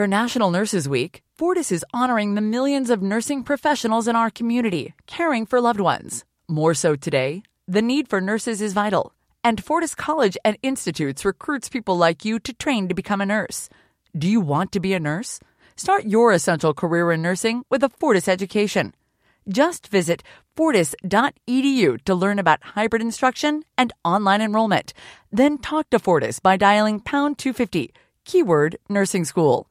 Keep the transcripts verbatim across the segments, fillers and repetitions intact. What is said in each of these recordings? For National Nurses Week, Fortis is honoring the millions of nursing professionals in our community, caring for loved ones. More so today, the need for nurses is vital, and Fortis College and Institutes recruits people like you to train to become a nurse. Do you want to be a nurse? Start your essential career in nursing with a Fortis education. Just visit fortis dot e d u to learn about hybrid instruction and online enrollment. Then talk to Fortis by dialing pound two fifty, keyword nursing school.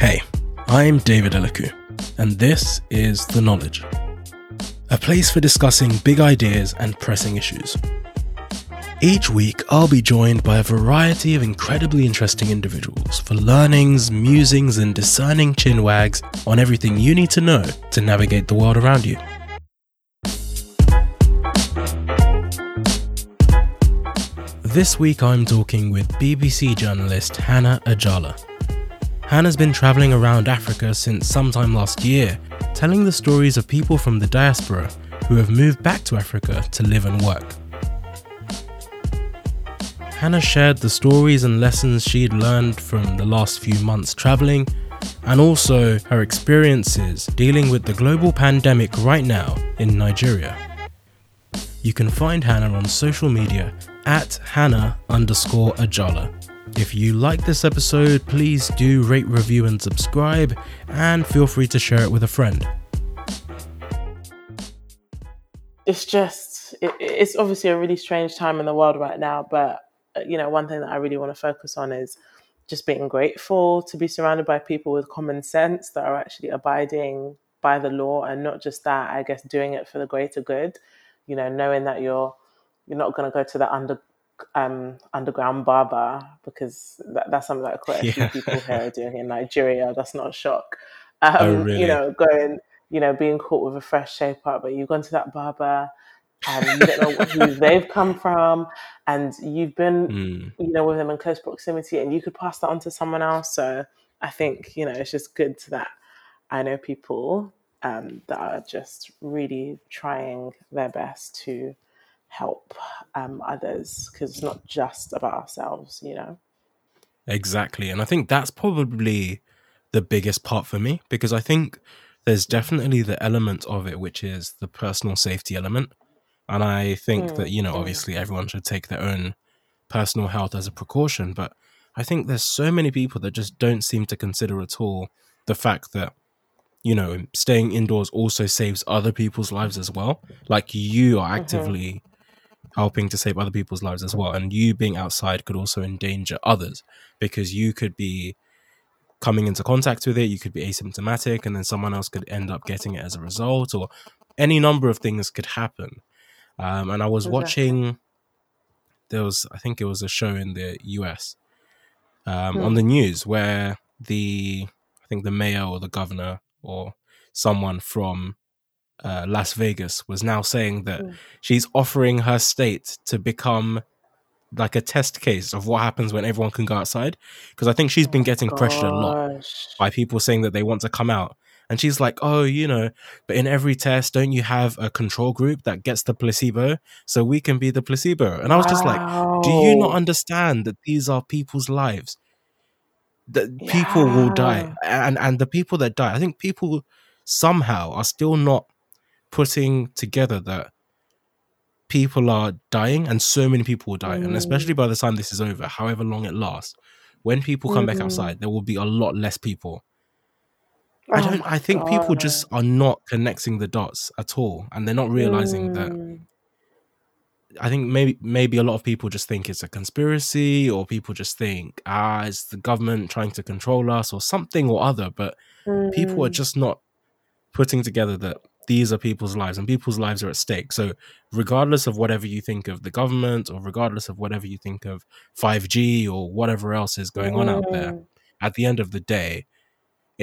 Hey, I'm David Elikwu, and this is The Knowledge, a place for discussing big ideas and pressing issues. Each week, I'll be joined by a variety of incredibly interesting individuals for learnings, musings, and discerning chinwags on everything you need to know to navigate the world around you. This week, I'm talking with B B C journalist Hannah Ajala. Hannah's been travelling around Africa since sometime last year, telling the stories of people from the diaspora who have moved back to Africa to live and work. Hannah shared the stories and lessons she'd learned from the last few months travelling, and also her experiences dealing with the global pandemic right now in Nigeria. You can find Hannah on social media at Hannah underscore Ajala. If you like this episode, please do rate, review, and subscribe, and feel free to share it with a friend. It's just, it, it's obviously a really strange time in the world right now, but, you know, one thing that I really want to focus on is just being grateful to be surrounded by people with common sense that are actually abiding by the law, and not just that, I guess, doing it for the greater good, you know, knowing that you're, you're not going to go to the under Um, underground barber, because that, that's something that quite a few yeah. people here are doing in Nigeria. That's not a shock. Um, oh, really? You know, going, you know, being caught with a fresh shape up, but you've gone to that barber and you don't know what, who they've come from, and you've been, mm. you know, with them in close proximity, and you could pass that on to someone else. So I think, you know, it's just good that I know people um, that are just really trying their best to help um, others, because it's not just about ourselves, you know? Exactly. And I think that's probably the biggest part for me, because I think there's definitely the element of it, which is the personal safety element. And I think mm. that, you know, obviously everyone should take their own personal health as a precaution. But I think there's so many people that just don't seem to consider at all the fact that, you know, staying indoors also saves other people's lives as well. Like, you are actively... Mm-hmm. helping to save other people's lives as well, and you being outside could also endanger others, because you could be coming into contact with it, you could be asymptomatic, and then someone else could end up getting it as a result, or any number of things could happen. Um, and I was exactly. watching, there was, I think it was a show in the U S um, hmm. on the news where the, I think the mayor or the governor or someone from Uh, Las Vegas was now saying that mm. she's offering her state to become like a test case of what happens when everyone can go outside, because I think she's been getting oh, pressured a lot by people saying that they want to come out, and she's like, oh, you know, but in every test, don't you have a control group that gets the placebo, so we can be the placebo? And I was wow. just like, do you not understand that these are people's lives, that yeah. people will die, and and the people that die, I think people somehow are still not putting together that people are dying, and so many people will die, mm. and especially by the time this is over, however long it lasts, when people come mm-hmm. back outside, there will be a lot less people. oh I don't I think God. People just are not connecting the dots at all, and they're not realizing mm. that. I think maybe maybe a lot of people just think it's a conspiracy, or people just think, ah, it's the government trying to control us or something or other, but mm. people are just not putting together that these are people's lives, and people's lives are at stake. So regardless of whatever you think of the government, or regardless of whatever you think of five G or whatever else is going on out there, at the end of the day,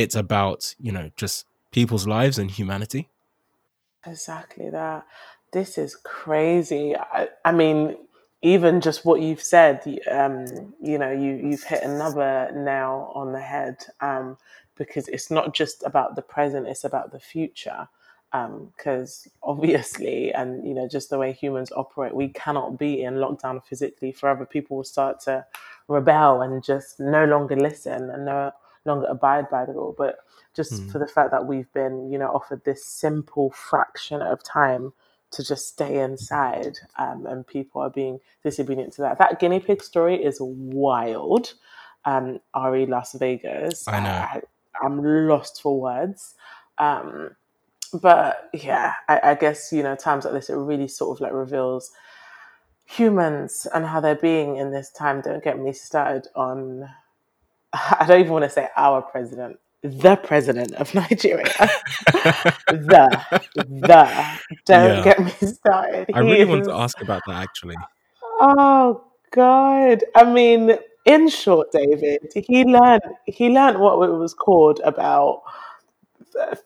it's about, you know, just people's lives and humanity. Exactly that. This is crazy. I, I mean, even just what you've said, um, you know, you, you've hit another nail on the head. Um, because it's not just about the present, it's about the future. Because um, obviously, and you know, just the way humans operate, we cannot be in lockdown physically forever. People will start to rebel and just no longer listen and no longer abide by the rule. But just mm. for the fact that we've been, you know, offered this simple fraction of time to just stay inside, um, and people are being disobedient to that. That guinea pig story is wild. Um, R E Las Vegas. I know. I, I'm lost for words. Um, but yeah, I, I guess, you know, times like this, it really sort of like reveals humans and how they're being in this time. Don't get me started on, I don't even want to say our president, the president of Nigeria. the, the, don't yeah. get me started. I he really is... want to ask about that, actually. Oh, God. I mean, in short, David, he learned, he learned what it was called about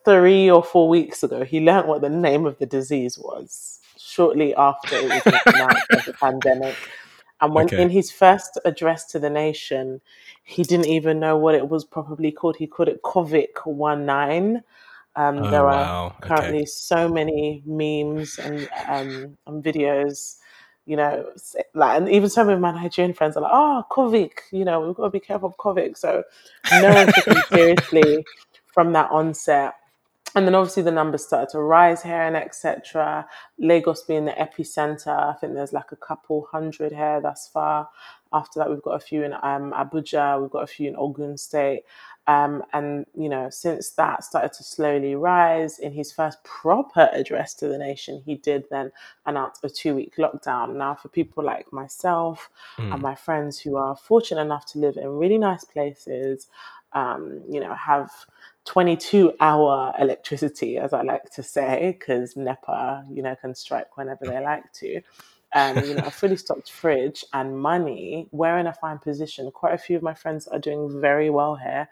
three or four weeks ago. He learned what the name of the disease was shortly after it was announced as a pandemic. And when okay. in his first address to the nation, he didn't even know what it was properly called. He called it COVID nineteen. Um, oh, there are wow. currently okay. so many memes and, um, and videos, you know, like, and even some of my Nigerian friends are like, oh, COVID, you know, we've got to be careful of COVID. So no one took him seriously from that onset. And then obviously the numbers started to rise here and et cetera. Lagos being the epicenter, I think there's like a couple hundred here thus far. After that, we've got a few in um, Abuja, we've got a few in Ogun State. Um, and, you know, since that started to slowly rise, in his first proper address to the nation, he did then announce a two-week lockdown. Now, for people like myself mm. and my friends who are fortunate enough to live in really nice places, um, you know, have twenty-two hour electricity, as I like to say, because NEPA, you know, can strike whenever they like to. Um, you know, a fully stocked fridge and money, we're in a fine position. Quite a few of my friends are doing very well here.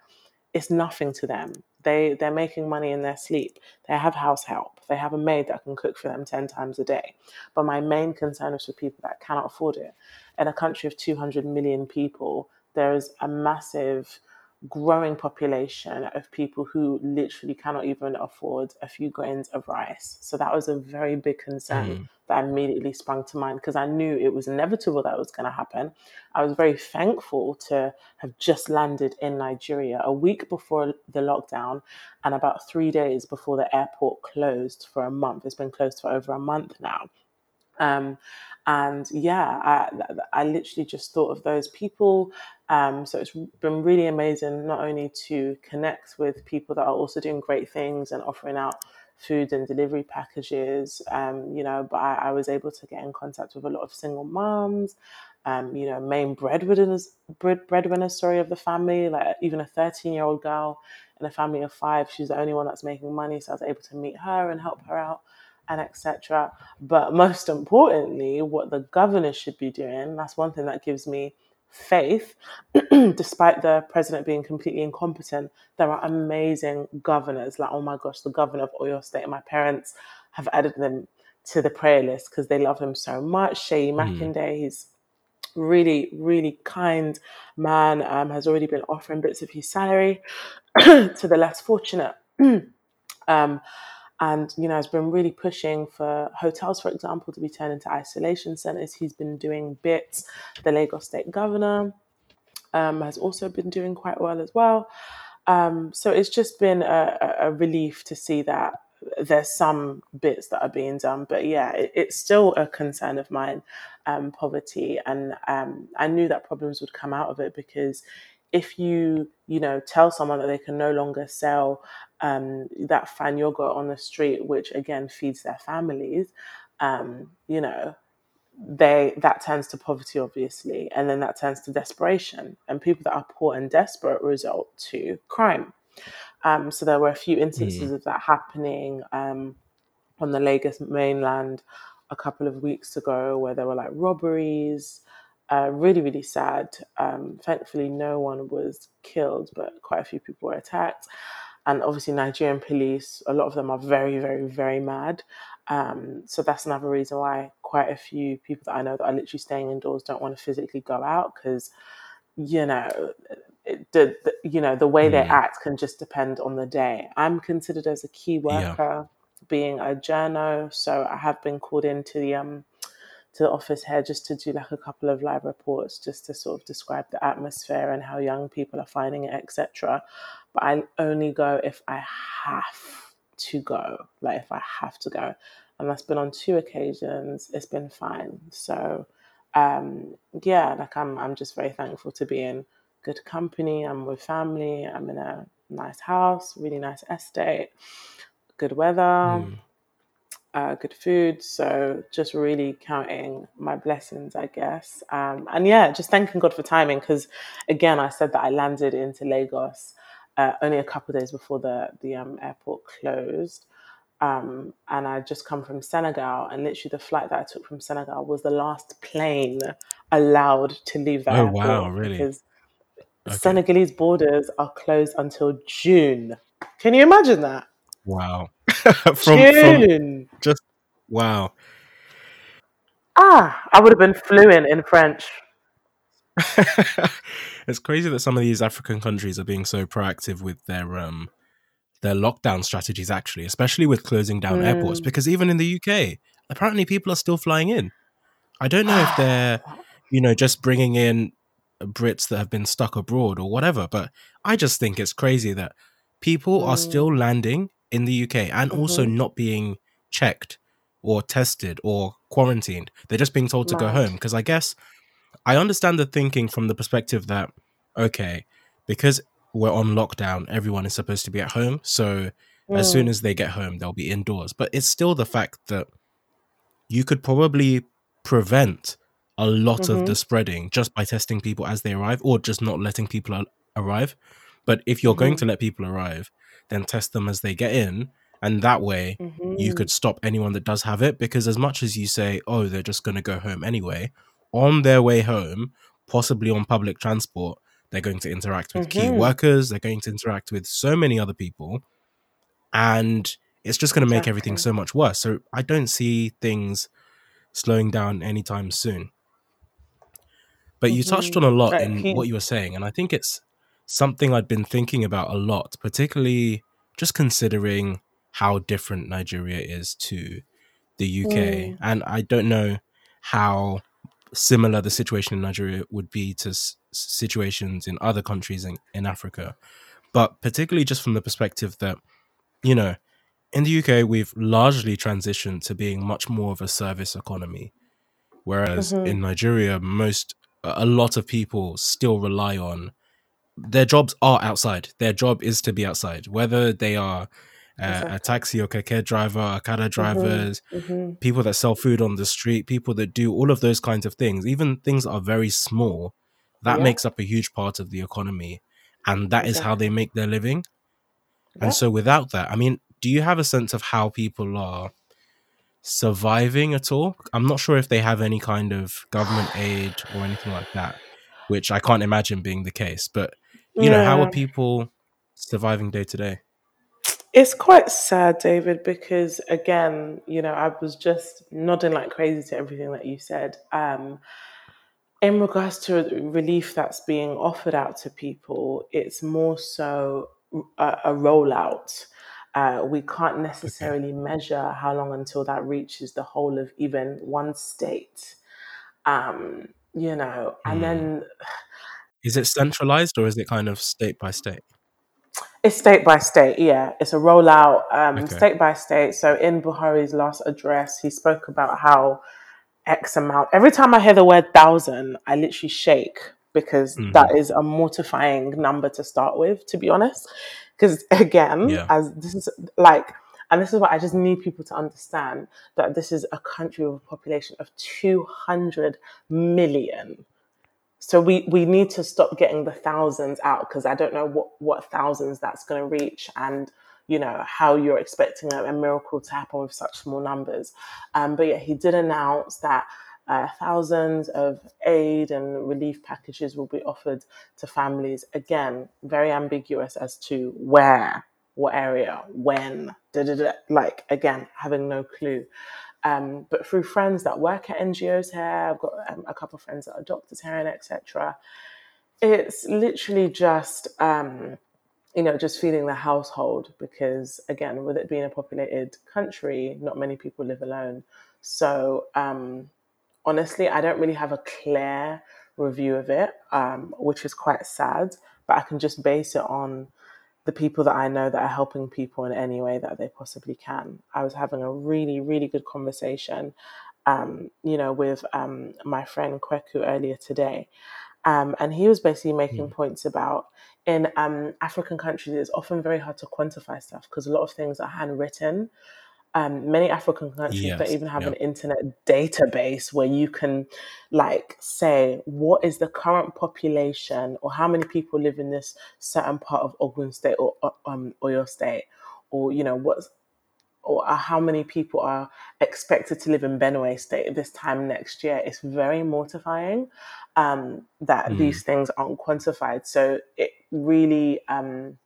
It's nothing to them. They, they're making money in their sleep. They have house help. They have a maid that can cook for them ten times a day. But my main concern is for people that cannot afford it. In a country of two hundred million people, there is a massive growing population of people who literally cannot even afford a few grains of rice. So that was a very big concern mm. that immediately sprung to mind, because I knew it was inevitable that was going to happen. I was very thankful to have just landed in Nigeria a week before the lockdown and about three days before the airport closed for a month. It's been closed for over a month now. Um, and yeah, I, I literally just thought of those people. Um, so it's been really amazing not only to connect with people that are also doing great things and offering out food and delivery packages, um, you know, but I, I was able to get in contact with a lot of single moms, um, you know, main breadwinners, bread, breadwinners, sorry, of the family, like even a thirteen-year-old girl in a family of five, she's the only one that's making money. So I was able to meet her and help her out, and et cetera. But most importantly, what the governor should be doing, that's one thing that gives me faith, despite the president being completely incompetent, there are amazing governors. Like, oh my gosh, the governor of Oyo State, my parents have added them to the prayer list because they love him so much. Shaye Mackenday, mm. he's really, really kind man, um, has already been offering bits of his salary to the less fortunate. um, And, you know, has been really pushing for hotels, for example, to be turned into isolation centres. He's been doing bits. The Lagos State Governor um, has also been doing quite well as well. Um, so it's just been a, a relief to see that there's some bits that are being done. But yeah, it, it's still a concern of mine, um, poverty. And um, I knew that problems would come out of it, because if you, you know, tell someone that they can no longer sell um, that fan yogurt on the street, which again feeds their families, um, you know, they that turns to poverty, obviously, and then that turns to desperation. And people that are poor and desperate result to crime. Um, so there were a few instances mm. of that happening um, on the Lagos mainland a couple of weeks ago, where there were like robberies. Uh, really, really sad. Um, thankfully, no one was killed, but quite a few people were attacked. And obviously, Nigerian police, a lot of them are very, very, very mad. Um, so that's another reason why quite a few people that I know that are literally staying indoors don't want to physically go out, because, you know, the, the you know, the way mm. they act can just depend on the day. I'm considered as a key worker, yeah. being a journo, so I have been called into the um to the office here just to do like a couple of live reports, just to sort of describe the atmosphere and how young people are finding it, et cetera. But I only go if I have to go, like if I have to go. And that's been on two occasions. It's been fine. So, um, yeah, like I'm, I'm just very thankful to be in good company. I'm with family. I'm in a nice house, really nice estate, good weather, mm. uh, good food. So just really counting my blessings, I guess. Um, and yeah, just thanking God for timing. Because again, I said that I landed into Lagos uh, only a couple of days before the, the um, airport closed. Um, and I just come from Senegal, and literally the flight that I took from Senegal was the last plane allowed to leave that. Oh, airport. Wow, really? Because okay. Senegalese borders are closed until June. Can you imagine that? Wow. from, June. From just, wow. Ah, I would have been fluent in French. It's crazy that some of these African countries are being so proactive with their... Um, their lockdown strategies, actually, especially with closing down mm. airports, because even in the U K, apparently people are still flying in. I don't know if they're, you know, just bringing in Brits that have been stuck abroad or whatever, but I just think it's crazy that people mm. are still landing in the U K and mm-hmm. also not being checked or tested or quarantined. They're just being told to right. go home, because I guess I understand the thinking from the perspective that, okay, because we're on lockdown, everyone is supposed to be at home. So yeah. as soon as they get home, they'll be indoors. But it's still the fact that you could probably prevent a lot mm-hmm. of the spreading just by testing people as they arrive, or just not letting people al- arrive. But if you're mm-hmm. going to let people arrive, then test them as they get in. And that way mm-hmm. you could stop anyone that does have it, because as much as you say, oh, they're just going to go home anyway, on their way home, possibly on public transport, they're going to interact with mm-hmm. key workers. They're going to interact with so many other people. And it's just going to make exactly. everything so much worse. So I don't see things slowing down anytime soon. But mm-hmm. you touched on a lot right. in what you were saying. And I think it's something I'd been thinking about a lot, particularly just considering how different Nigeria is to the U K. Mm. And I don't know how similar the situation in Nigeria would be to s- situations in other countries in, in Africa, but particularly just from the perspective that, you know, in the U K, we've largely transitioned to being much more of a service economy, whereas mm-hmm. in Nigeria, most a lot of people still rely on their jobs are outside. Their job is to be outside, whether they are Uh, exactly. a taxi or keke driver, akada drivers, mm-hmm. Mm-hmm. people that sell food on the street, people that do all of those kinds of things, even things that are very small, that yeah. makes up a huge part of the economy. And that exactly. is how they make their living. Yeah. And so without that, I mean, do you have a sense of how people are surviving at all? I'm not sure if they have any kind of government aid or anything like that, which I can't imagine being the case. But, you yeah. know, how are people surviving day to day? It's quite sad, David, because again, you know, I was just nodding like crazy to everything that you said. Um, in regards to relief that's being offered out to people, it's more so a, a rollout. Uh, we can't necessarily okay. measure how long until that reaches the whole of even one state, um, you know, mm. and then... Is it centralized or is it kind of state by state? It's state by state, yeah. It's a rollout, um, okay. state by state. So in Buhari's last address, he spoke about how X amount. Every time I hear the word thousand, I literally shake, because mm-hmm. that is a mortifying number to start with, to be honest. Because again, yeah. as this is like, and this is what I just need people to understand, that this is a country with a population of two hundred million. So we, we need to stop getting the thousands out, because I don't know what, what thousands that's going to reach, and, you know, how you're expecting a, a miracle to happen with such small numbers. Um, but yeah, he did announce that uh, thousands of aid and relief packages will be offered to families. Again, very ambiguous as to where, what area, when, da, da, da, like, again, having no clue. Um, but through friends that work at N G Os here, I've got um, a couple of friends that are doctors here and et cetera, It's literally just, um, you know, just feeding the household, because, again, with it being a populated country, not many people live alone. So um, honestly, I don't really have a clear review of it, um, which is quite sad, but I can just base it on the people that I know that are helping people in any way that they possibly can. I was having a really, really good conversation, um, you know, with um, my friend Kweku earlier today. Um, and he was basically making mm. points about in um, African countries, it's often very hard to quantify stuff because a lot of things are handwritten. Um, many African countries yes. don't even have yep. an internet database where you can like say, what is the current population or how many people live in this certain part of Ogun State or um, Oyo State, or, you know, what's, or how many people are expected to live in Benue State at this time next year. It's very mortifying um, that mm. these things aren't quantified. So it really, um,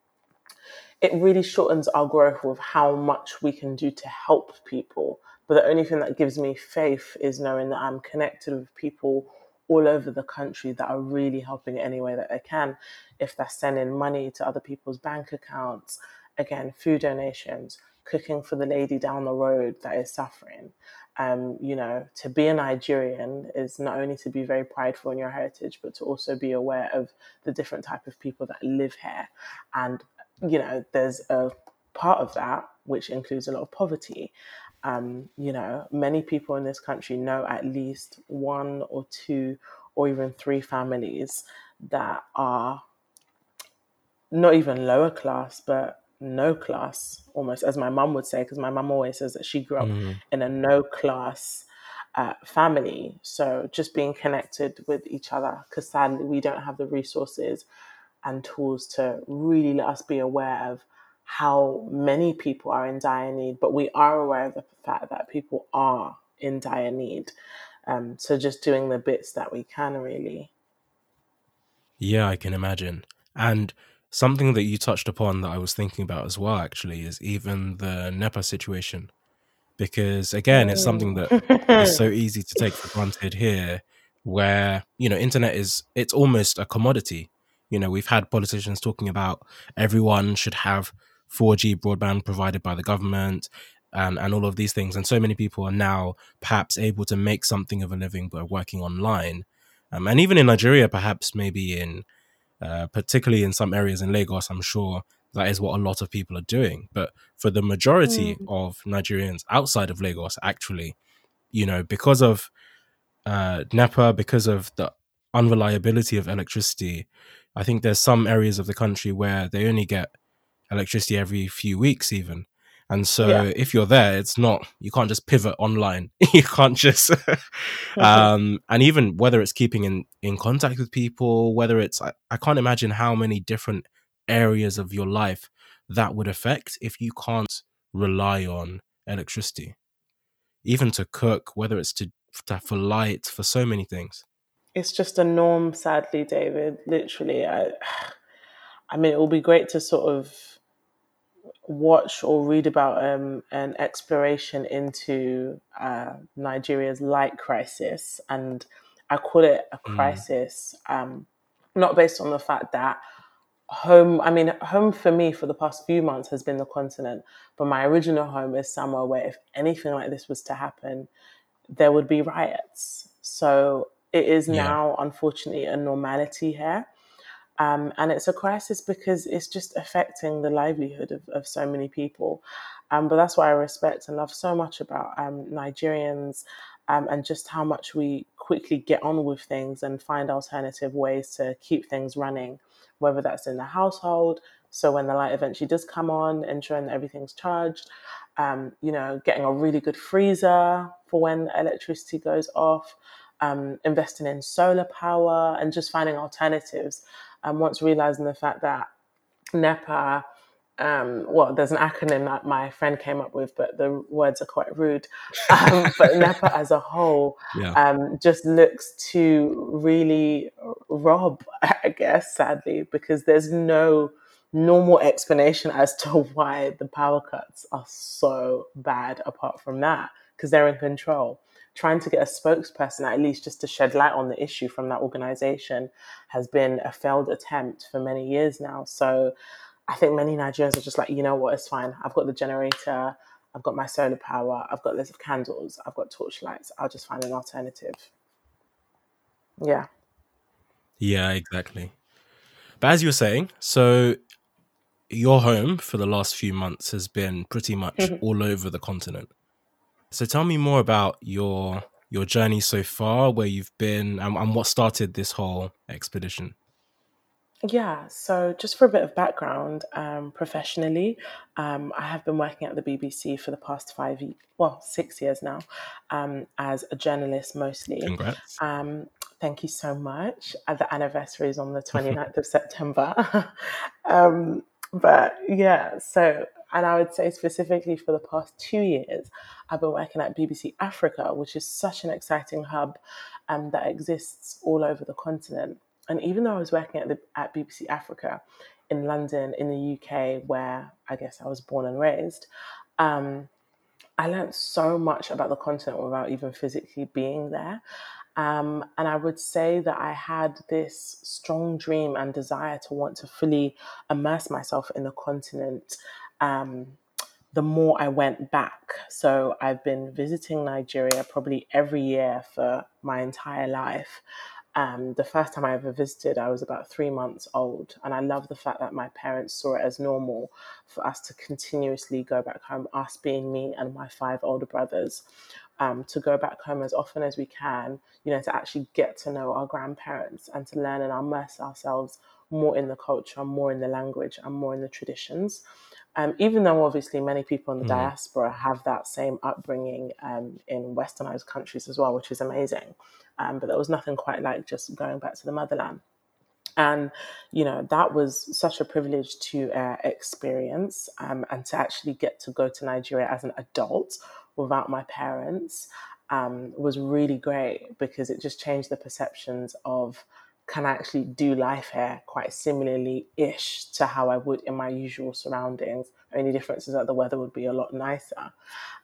it really shortens our growth with how much we can do to help people. But the only thing that gives me faith is knowing that I'm connected with people all over the country that are really helping any way that they can. If they're sending money to other people's bank accounts, again, food donations, cooking for the lady down the road that is suffering. Um, you know, to be a Nigerian is not only to be very prideful in your heritage, but to also be aware of the different type of people that live here. And, you know, there's a part of that which includes a lot of poverty. Um, you know, many people in this country know at least one or two or even three families that are not even lower class, but no class, almost, as my mum would say, because my mum always says that she grew up mm. in a no class uh, family. So just being connected with each other, because sadly we don't have the resources and tools to really let us be aware of how many people are in dire need, but we are aware of the fact that people are in dire need. Um, so just doing the bits that we can, really. Yeah, I can imagine. And something that you touched upon that I was thinking about as well, actually, is even the NEPA situation, because, again, it's something that is so easy to take for granted here, where, you know, internet is, it's almost a commodity. You know, we've had politicians talking about everyone should have four G broadband provided by the government and, and all of these things. And so many people are now perhaps able to make something of a living by working online. Um, and even in Nigeria, perhaps maybe in, uh, particularly in some areas in Lagos, I'm sure that is what a lot of people are doing. But for the majority mm. of Nigerians outside of Lagos, actually, you know, because of uh, NEPA, because of the unreliability of electricity, I think there's some areas of the country where they only get electricity every few weeks even. And so yeah. if you're there, it's not, you can't just pivot online. You can't just, um, and even whether it's keeping in, in contact with people, whether it's, I, I can't imagine how many different areas of your life that would affect if you can't rely on electricity, even to cook, whether it's to, to for light, for so many things. It's just a norm, sadly, David, literally. I, I mean, it will be great to sort of watch or read about um, an exploration into uh, Nigeria's light crisis. And I call it a crisis, mm. um, not based on the fact that home, I mean, home for me for the past few months has been the continent, but my original home is somewhere where if anything like this was to happen, there would be riots. So it is now, yeah. unfortunately, a normality here. Um, and it's a crisis because it's just affecting the livelihood of, of so many people. Um, but that's what I respect and love so much about um, Nigerians um, and just how much we quickly get on with things and find alternative ways to keep things running, whether that's in the household. So when the light eventually does come on, ensuring that everything's charged, um, you know, getting a really good freezer for when electricity goes off. Um, investing in solar power and just finding alternatives. And um, once realising the fact that NEPA, um, well, there's an acronym that my friend came up with, but the words are quite rude. Um, but NEPA as a whole yeah. um, just looks to really rob, I guess, sadly, because there's no normal explanation as to why the power cuts are so bad apart from that, because they're in control. trying to get a spokesperson, at least just to shed light on the issue from that organisation, has been a failed attempt for many years now. So I think many Nigerians are just like, you know what, it's fine. I've got the generator, I've got my solar power, I've got loads of candles, I've got torchlights. I'll just find an alternative. Yeah. Yeah, exactly. But as you were saying, so your home for the last few months has been pretty much mm-hmm. all over the continent. So tell me more about your your journey so far, where you've been, and, and what started this whole expedition. Yeah, so just for a bit of background, um, professionally, um, I have been working at the B B C for the past five, well, six years now, um, as a journalist mostly. Congrats. Um, thank you so much. The anniversary is on the twenty-ninth of September. um, but yeah, so... And I would say specifically for the past two years, I've been working at B B C Africa, which is such an exciting hub um, that exists all over the continent. And even though I was working at, the, at B B C Africa in London, in the U K, where I guess I was born and raised, um, I learned so much about the continent without even physically being there. Um, and I would say that I had this strong dream and desire to want to fully immerse myself in the continent. Um, the more I went back. So I've been visiting Nigeria probably every year for my entire life. Um, the first time I ever visited, I was about three months old. And I love the fact that my parents saw it as normal for us to continuously go back home, us being me and my five older brothers, um, to go back home as often as we can, you know, to actually get to know our grandparents and to learn and immerse ourselves more in the culture, more in the language, and more in the traditions. Um, even though obviously many people in the mm. diaspora have that same upbringing um, in westernized countries as well, which is amazing. Um, but there was nothing quite like just going back to the motherland. And, you know, that was such a privilege to uh, experience um, and to actually get to go to Nigeria as an adult without my parents um, was really great, because it just changed the perceptions of, can I actually do life here quite similarly-ish to how I would in my usual surroundings? Only difference is that the weather would be a lot nicer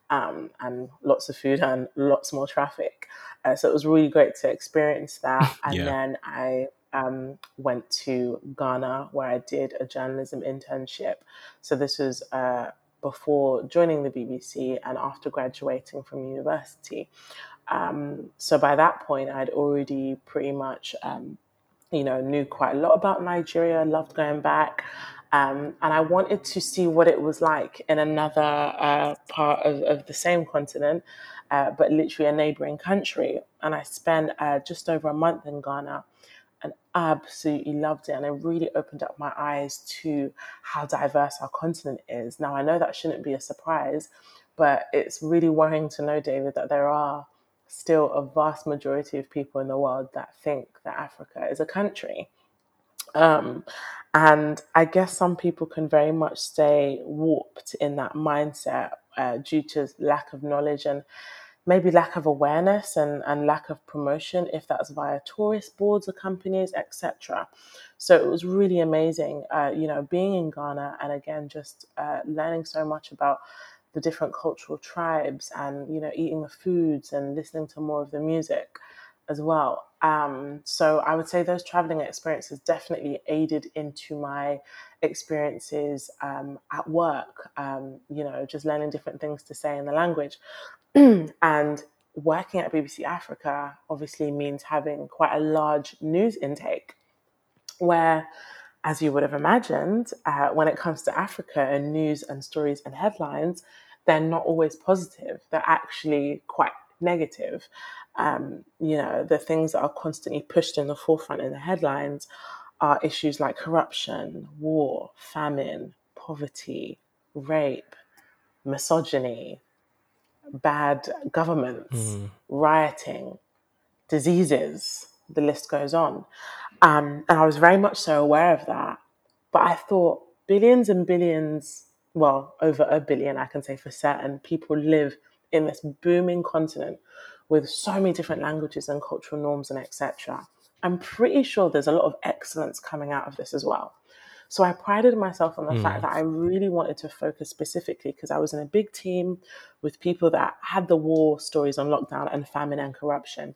um, and lots of food and lots more traffic. Uh, so it was really great to experience that. And yeah. then I um, went to Ghana, where I did a journalism internship. So this was uh, before joining the B B C and after graduating from university. Um, so by that point, I'd already pretty much... Um, you know, knew quite a lot about Nigeria, loved going back. Um, and I wanted to see what it was like in another uh, part of, of the same continent, uh, but literally a neighboring country. And I spent uh, just over a month in Ghana and absolutely loved it. And it really opened up my eyes to how diverse our continent is. Now, I know that shouldn't be a surprise, but it's really worrying to know, David, that there are still a vast majority of people in the world that think that Africa is a country. Um, and I guess some people can very much stay warped in that mindset uh, due to lack of knowledge and maybe lack of awareness and, and lack of promotion, if that's via tourist boards or companies, et cetera. So it was really amazing, uh, you know, being in Ghana and again, just uh, learning so much about the different cultural tribes and, you know, eating the foods and listening to more of the music as well. Um, so I would say those traveling experiences definitely aided into my experiences um, at work, um, you know, just learning different things to say in the language. And working at B B C Africa obviously means having quite a large news intake where, as you would have imagined, uh, when it comes to Africa and news and stories and headlines, they're not always positive. They're actually quite negative. Um, you know, the things that are constantly pushed in the forefront in the headlines are issues like corruption, war, famine, poverty, rape, misogyny, bad governments, mm. rioting, diseases. The list goes on. Um, and I was very much so aware of that. But I thought billions and billions, well, over a billion, I can say for certain, people live in this booming continent with so many different languages and cultural norms and et cetera. I'm pretty sure there's a lot of excellence coming out of this as well. So I prided myself on the mm. fact that I really wanted to focus specifically, because I was in a big team with people that had the war stories on lockdown and famine and corruption,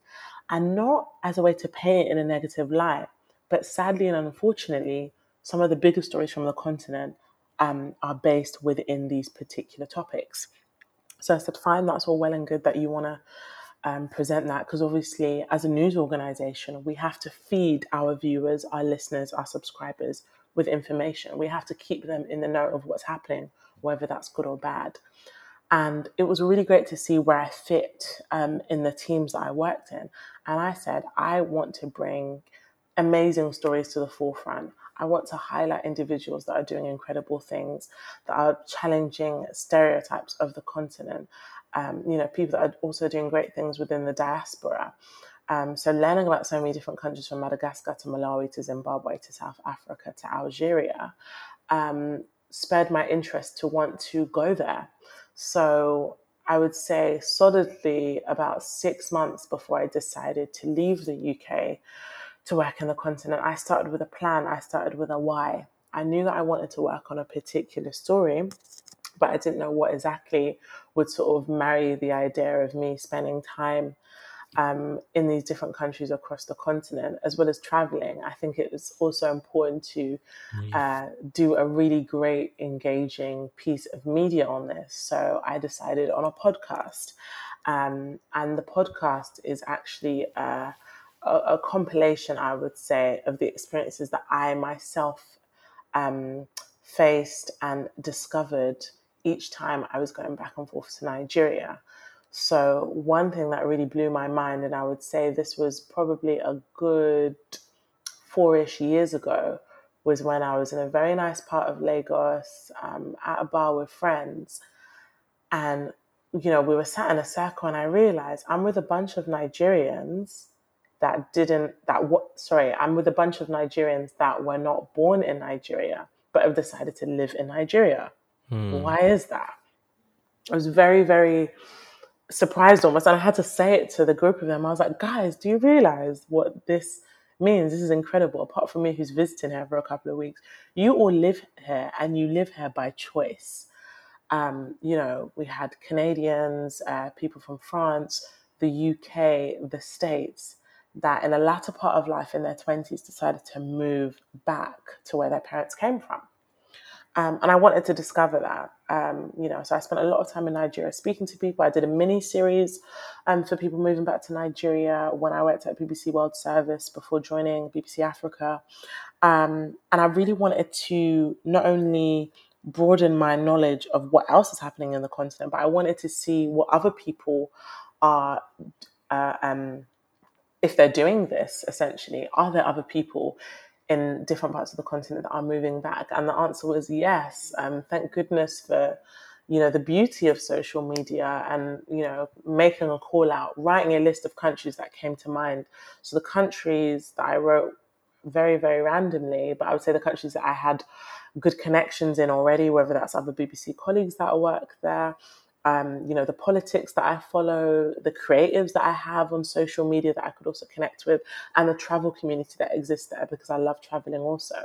and not as a way to paint it in a negative light, but sadly and unfortunately, some of the biggest stories from the continent um, are based within these particular topics. So I said, fine, that's all well and good that you want to um, present that, because obviously as a news organisation, we have to feed our viewers, our listeners, our subscribers with information. We have to keep them in the know of what's happening, whether that's good or bad. And it was really great to see where I fit um, in the teams that I worked in. And I said, I want to bring amazing stories to the forefront. I want to highlight individuals that are doing incredible things, that are challenging stereotypes of the continent. Um, you know, people that are also doing great things within the diaspora. Um, so learning about so many different countries, from Madagascar to Malawi to Zimbabwe to South Africa to Algeria, um, spurred my interest to want to go there. So I would say solidly about six months before I decided to leave the U K to work in the continent, I started with a plan. I started with a why. I knew that I wanted to work on a particular story, but I didn't know what exactly would sort of marry the idea of me spending time um, in these different countries across the continent, as well as traveling. I think it was also important to uh, do a really great, engaging piece of media on this. So I decided on a podcast. Um, and the podcast is actually uh, a, a compilation, I would say, of the experiences that I myself um, faced and discovered each time I was going back and forth to Nigeria. So one thing that really blew my mind, and I would say this was probably a good four-ish years ago, was when I was in a very nice part of Lagos um, at a bar with friends. And, you know, we were sat in a circle, and I realized I'm with a bunch of Nigerians that didn't, that what, sorry, I'm with a bunch of Nigerians that were not born in Nigeria, but have decided to live in Nigeria. Hmm. Why is that? I was very, very surprised almost. And I had to say it to the group of them. I was like, guys, do you realize what this means? This is incredible. Apart from me, who's visiting here for a couple of weeks, you all live here, and you live here by choice. Um, you know, we had Canadians, uh, people from France, the U K, the States, that in the latter part of life, in their twenties, decided to move back to where their parents came from. Um, and I wanted to discover that, um, you know, so I spent a lot of time in Nigeria speaking to people. I did a mini series um, for people moving back to Nigeria when I worked at B B C World Service before joining B B C Africa. Um, and I really wanted to not only broaden my knowledge of what else is happening in the continent, but I wanted to see what other people are uh, um, if they're doing this, essentially. Are there other people in different parts of the continent that are moving back? And the answer was yes. Um, thank goodness for, you know, the beauty of social media and, you know, making a call out, writing a list of countries that came to mind. So the countries that I wrote very, very randomly, but I would say the countries that I had good connections in already, whether that's other B B C colleagues that work there, Um, you know, the politics that I follow, the creatives that I have on social media that I could also connect with, and the travel community that exists there, because I love traveling also.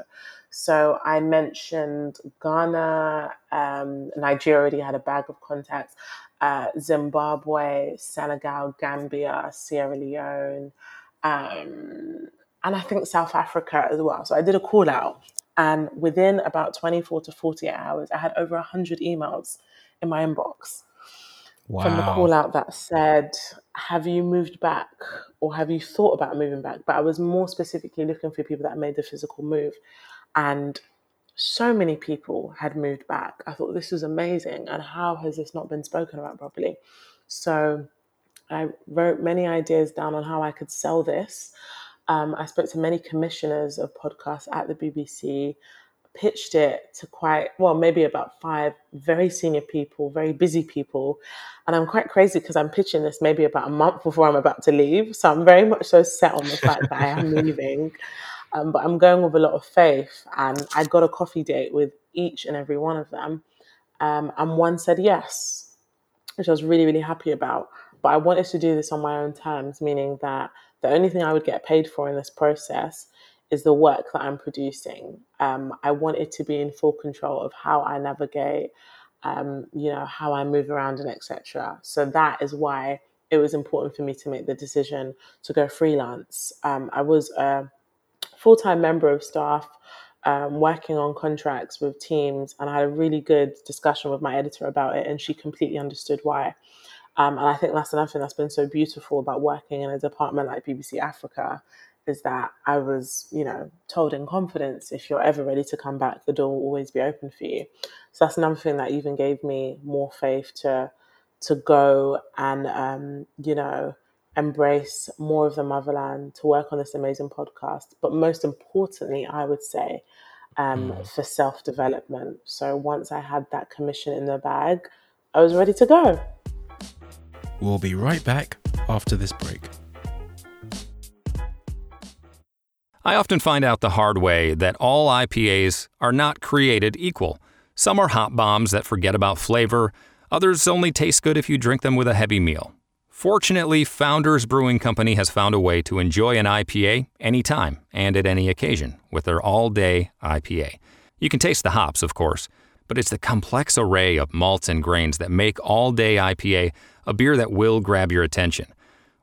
So I mentioned Ghana, um, Nigeria already had a bag of contacts, uh, Zimbabwe, Senegal, Gambia, Sierra Leone, um, and I think South Africa as well. So I did a call out, and within about twenty-four to forty-eight hours, I had over one hundred emails in my inbox. Wow. From the call out that said, have you moved back, or have you thought about moving back? But I was more specifically looking for people that made the physical move. And so many people had moved back. I thought, this is amazing. And how has this not been spoken about properly? So I wrote many ideas down on how I could sell this. Um, I spoke to many commissioners of podcasts at the B B C, pitched it to quite, well, maybe about five very senior people, very busy people. And I'm quite crazy because I'm pitching this maybe about a month before I'm about to leave. So I'm very much so set on the fact that I am leaving. Um, but I'm going with a lot of faith. And I got a coffee date with each and every one of them. Um, and one said yes, which I was really, really happy about. But I wanted to do this on my own terms, meaning that the only thing I would get paid for in this process is the work that I'm producing. Um, I wanted to be in full control of how I navigate, um, you know, how I move around and et cetera. So that is why it was important for me to make the decision to go freelance. Um, I was a full-time member of staff, um, working on contracts with teams, and I had a really good discussion with my editor about it, and she completely understood why. Um, and I think that's another thing that's been so beautiful about working in a department like B B C Africa, is that I was, you know, told in confidence, if you're ever ready to come back, the door will always be open for you. So that's another thing that even gave me more faith to to go and, um, you know, embrace more of the motherland, to work on this amazing podcast. But most importantly, I would say, um, mm. for self-development. So once I had that commission in the bag, I was ready to go. We'll be right back after this break. I often find out the hard way that all I P As are not created equal. Some are hot bombs that forget about flavor. Others only taste good if you drink them with a heavy meal. Fortunately, Founders Brewing Company has found a way to enjoy an I P A anytime and at any occasion with their all-day I P A. You can taste the hops, of course, but it's the complex array of malts and grains that make all-day I P A a beer that will grab your attention.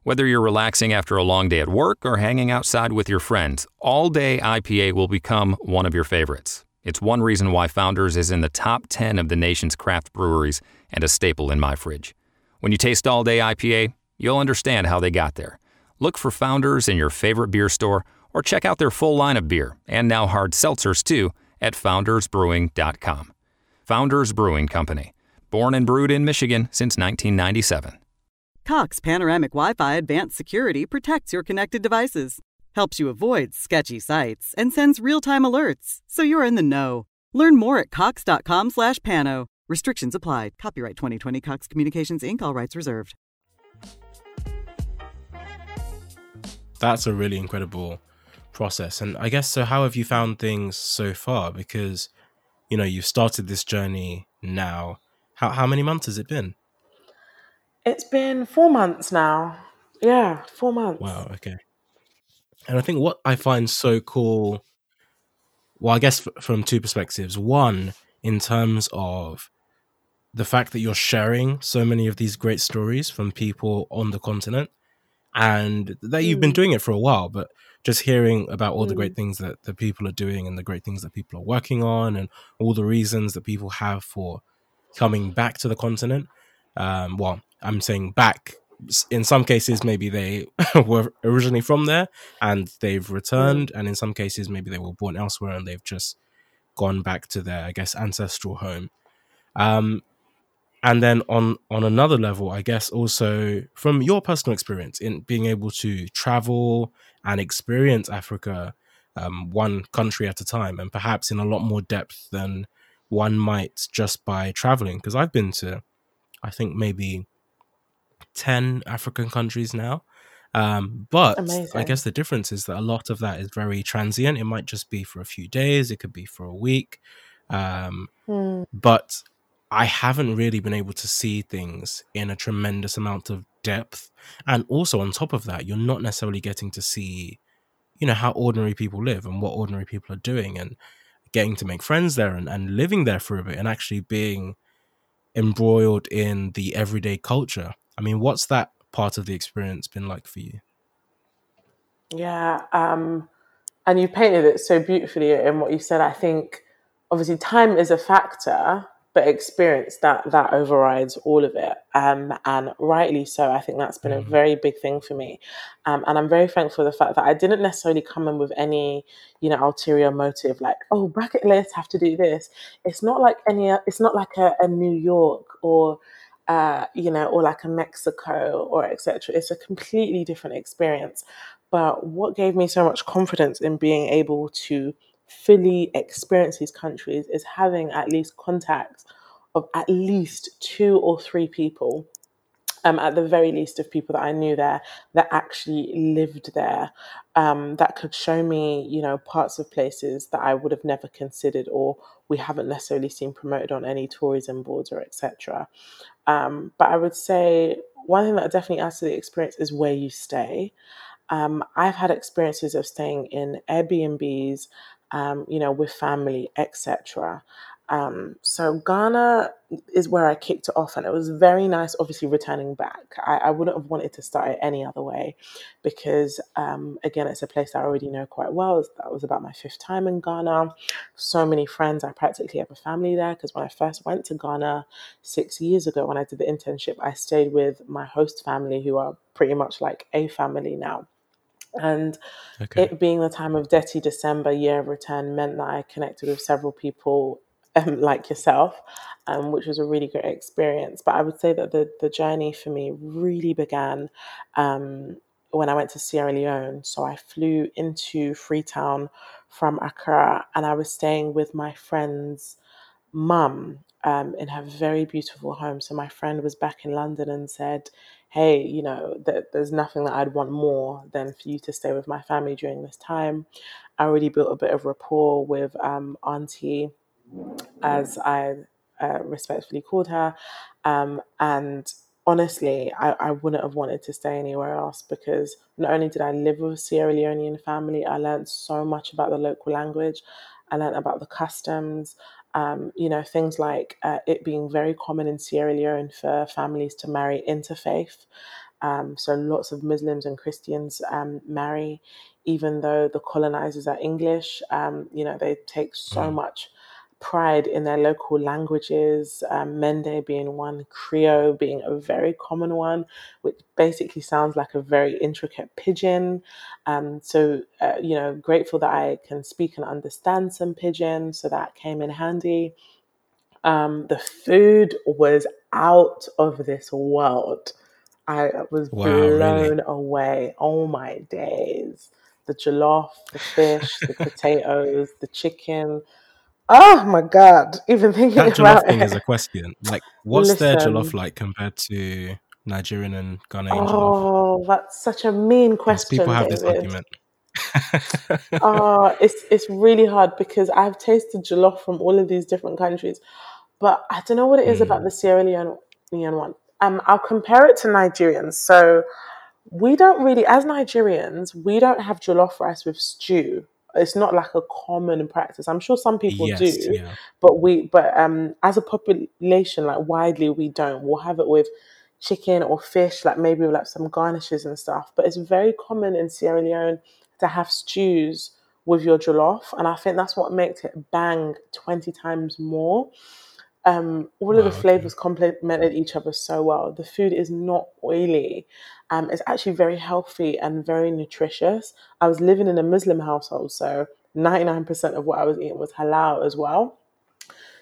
Whether you're relaxing after a long day at work or hanging outside with your friends, all-day I P A will become one of your favorites. It's one reason why Founders is in the top ten of the nation's craft breweries and a staple in my fridge. When you taste all-day I P A, you'll understand how they got there. Look for Founders in your favorite beer store or check out their full line of beer, and now hard seltzers too, at founders brewing dot com. Founders Brewing Company. Born and brewed in Michigan since nineteen ninety-seven. Cox Panoramic Wi-Fi Advanced Security protects your connected devices, helps you avoid sketchy sites, and sends real-time alerts so you're in the know. Learn more at cox.com slash pano. Restrictions apply. Copyright twenty twenty Cox Communications, Incorporated. All rights reserved. That's a really incredible process. And I guess, so how have you found things so far? Because, you know, you've started this journey now. How how many months has it been? It's been four months now. Yeah, four months. Wow, okay. And I think what I find so cool, well, I guess f- from two perspectives. One, in terms of the fact that you're sharing so many of these great stories from people on the continent, and that you've mm. been doing it for a while, but just hearing about all mm. the great things that the people are doing and the great things that people are working on and all the reasons that people have for coming back to the continent. Um, well, I'm saying back. In some cases, maybe they were originally from there and they've returned. And in some cases, maybe they were born elsewhere and they've just gone back to their, I guess, ancestral home. Um, and then on, on another level, I guess also from your personal experience in being able to travel and experience Africa, um, one country at a time, and perhaps in a lot more depth than one might just by traveling. Because I've been to, I think, maybe ten African countries now. Um, but Amazing. I guess the difference is that a lot of that is very transient. It might just be for a few days. It could be for a week. Um, mm. But I haven't really been able to see things in a tremendous amount of depth. And also on top of that, you're not necessarily getting to see, you know, how ordinary people live and what ordinary people are doing, and getting to make friends there and, and living there for a bit and actually being embroiled in the everyday culture. I mean, what's that part of the experience been like for you? Yeah, um, and you painted it so beautifully in what you said. I think obviously time is a factor, but experience, that that overrides all of it, um, and rightly so. I think that's been mm-hmm. a very big thing for me, um, and I'm very thankful for the fact that I didn't necessarily come in with any, you know, ulterior motive, like, oh, bracket lists have to do this. It's not like any. It's not like a, a New York or, uh, you know, or like a Mexico or et cetera. It's a completely different experience. But what gave me so much confidence in being able to fully experience these countries is having at least contacts of at least two or three people, um, at the very least, of people that I knew there that actually lived there, um, that could show me, you know, parts of places that I would have never considered, or we haven't necessarily seen promoted on any tourism boards or et cetera. Um, but I would say one thing that definitely adds to the experience is where you stay. Um, I've had experiences of staying in Airbnbs, um, you know, with family, et cetera. Um, so Ghana is where I kicked it off, and it was very nice, obviously, returning back. I, I wouldn't have wanted to start it any other way because, um, again, it's a place I already know quite well. That was about my fifth time in Ghana. So many friends. I practically have a family there because when I first went to Ghana six years ago when I did the internship, I stayed with my host family who are pretty much like a family now. And okay. It being the time of Deti December, year of return, meant that I connected with several people Um, like yourself, um, which was a really great experience. But I would say that the, the journey for me really began um, when I went to Sierra Leone. So I flew into Freetown from Accra, and I was staying with my friend's mum um, in her very beautiful home. So my friend was back in London and said, hey, you know, th- there's nothing that I'd want more than for you to stay with my family during this time. I already built a bit of rapport with um, Auntie, as I uh, respectfully called her. Um, and honestly, I, I wouldn't have wanted to stay anywhere else because not only did I live with a Sierra Leonean family, I learned so much about the local language. I learned about the customs, um, you know, things like uh, it being very common in Sierra Leone for families to marry interfaith. Um, so lots of Muslims and Christians um, marry, even though the colonizers are English. Um, you know, they take so much pride in their local languages, um, Mende being one, Creole being a very common one, which basically sounds like a very intricate pidgin. Um, so, uh, you know, grateful that I can speak and understand some pidgin, so that came in handy. Um, the food was out of this world. I was wow, blown really? away. Oh my days. The jollof, the fish, the potatoes, the chicken. Oh my God! Even thinking that jollof about thing it. Is a question. Like, what's Listen, their jollof like compared to Nigerian and Ghanaian oh, jollof? Oh, that's such a mean question. Yes, people have David. This argument. Oh, it's it's really hard because I've tasted jollof from all of these different countries, but I don't know what it is mm. about the Sierra Leone one. Um, I'll compare it to Nigerians. So we don't really, as Nigerians, we don't have jollof rice with stew. It's not like a common practice. I'm sure some people yes, do, yeah. but we, but um, as a population, like widely, we don't. We'll have it with chicken or fish, like maybe with like some garnishes and stuff. But it's very common in Sierra Leone to have stews with your jollof, and I think that's what makes it bang twenty times more. Um, all of wow, the flavors okay. complemented each other so well. The food is not oily. Um, it's actually very healthy and very nutritious. I was living in a Muslim household, so ninety-nine percent of what I was eating was halal as well.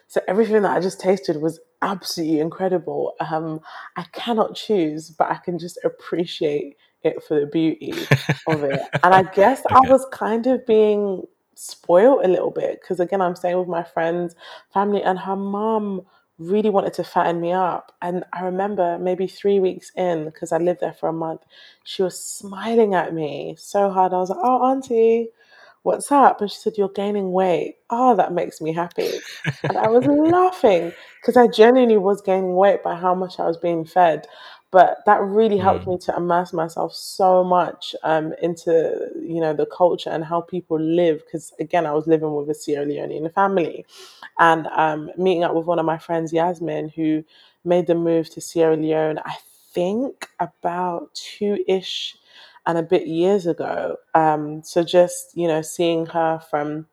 So everything that I just tasted was absolutely incredible. Um, I cannot choose, but I can just appreciate it for the beauty of it. And I guess okay. I was kind of being spoiled a little bit because again I'm staying with my friend's family and her mum really wanted to fatten me up, and I remember maybe three weeks in, because I lived there for a month, she was smiling at me so hard. I was like, oh auntie, what's up? And she said, you're gaining weight. Oh, that makes me happy. And I was laughing because I genuinely was gaining weight by how much I was being fed. But that really helped me to immerse myself so much um, into, you know, the culture and how people live. Because, again, I was living with a Sierra Leonean family and um, meeting up with one of my friends, Yasmin, who made the move to Sierra Leone, I think about two-ish and a bit years ago. Um, so just, you know, seeing her from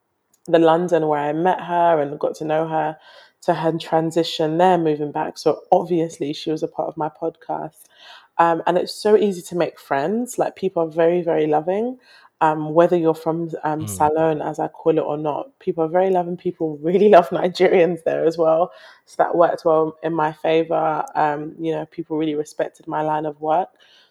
the London where I met her and got to know her, to her transition there, moving back. So obviously she was a part of my podcast. Um, and it's so easy to make friends. Like people are very, very loving. Um, whether you're from um, mm. Salon, as I call it, or not, people are very loving. People really love Nigerians there as well. So that worked well in my favor. Um, you know, people really respected my line of work.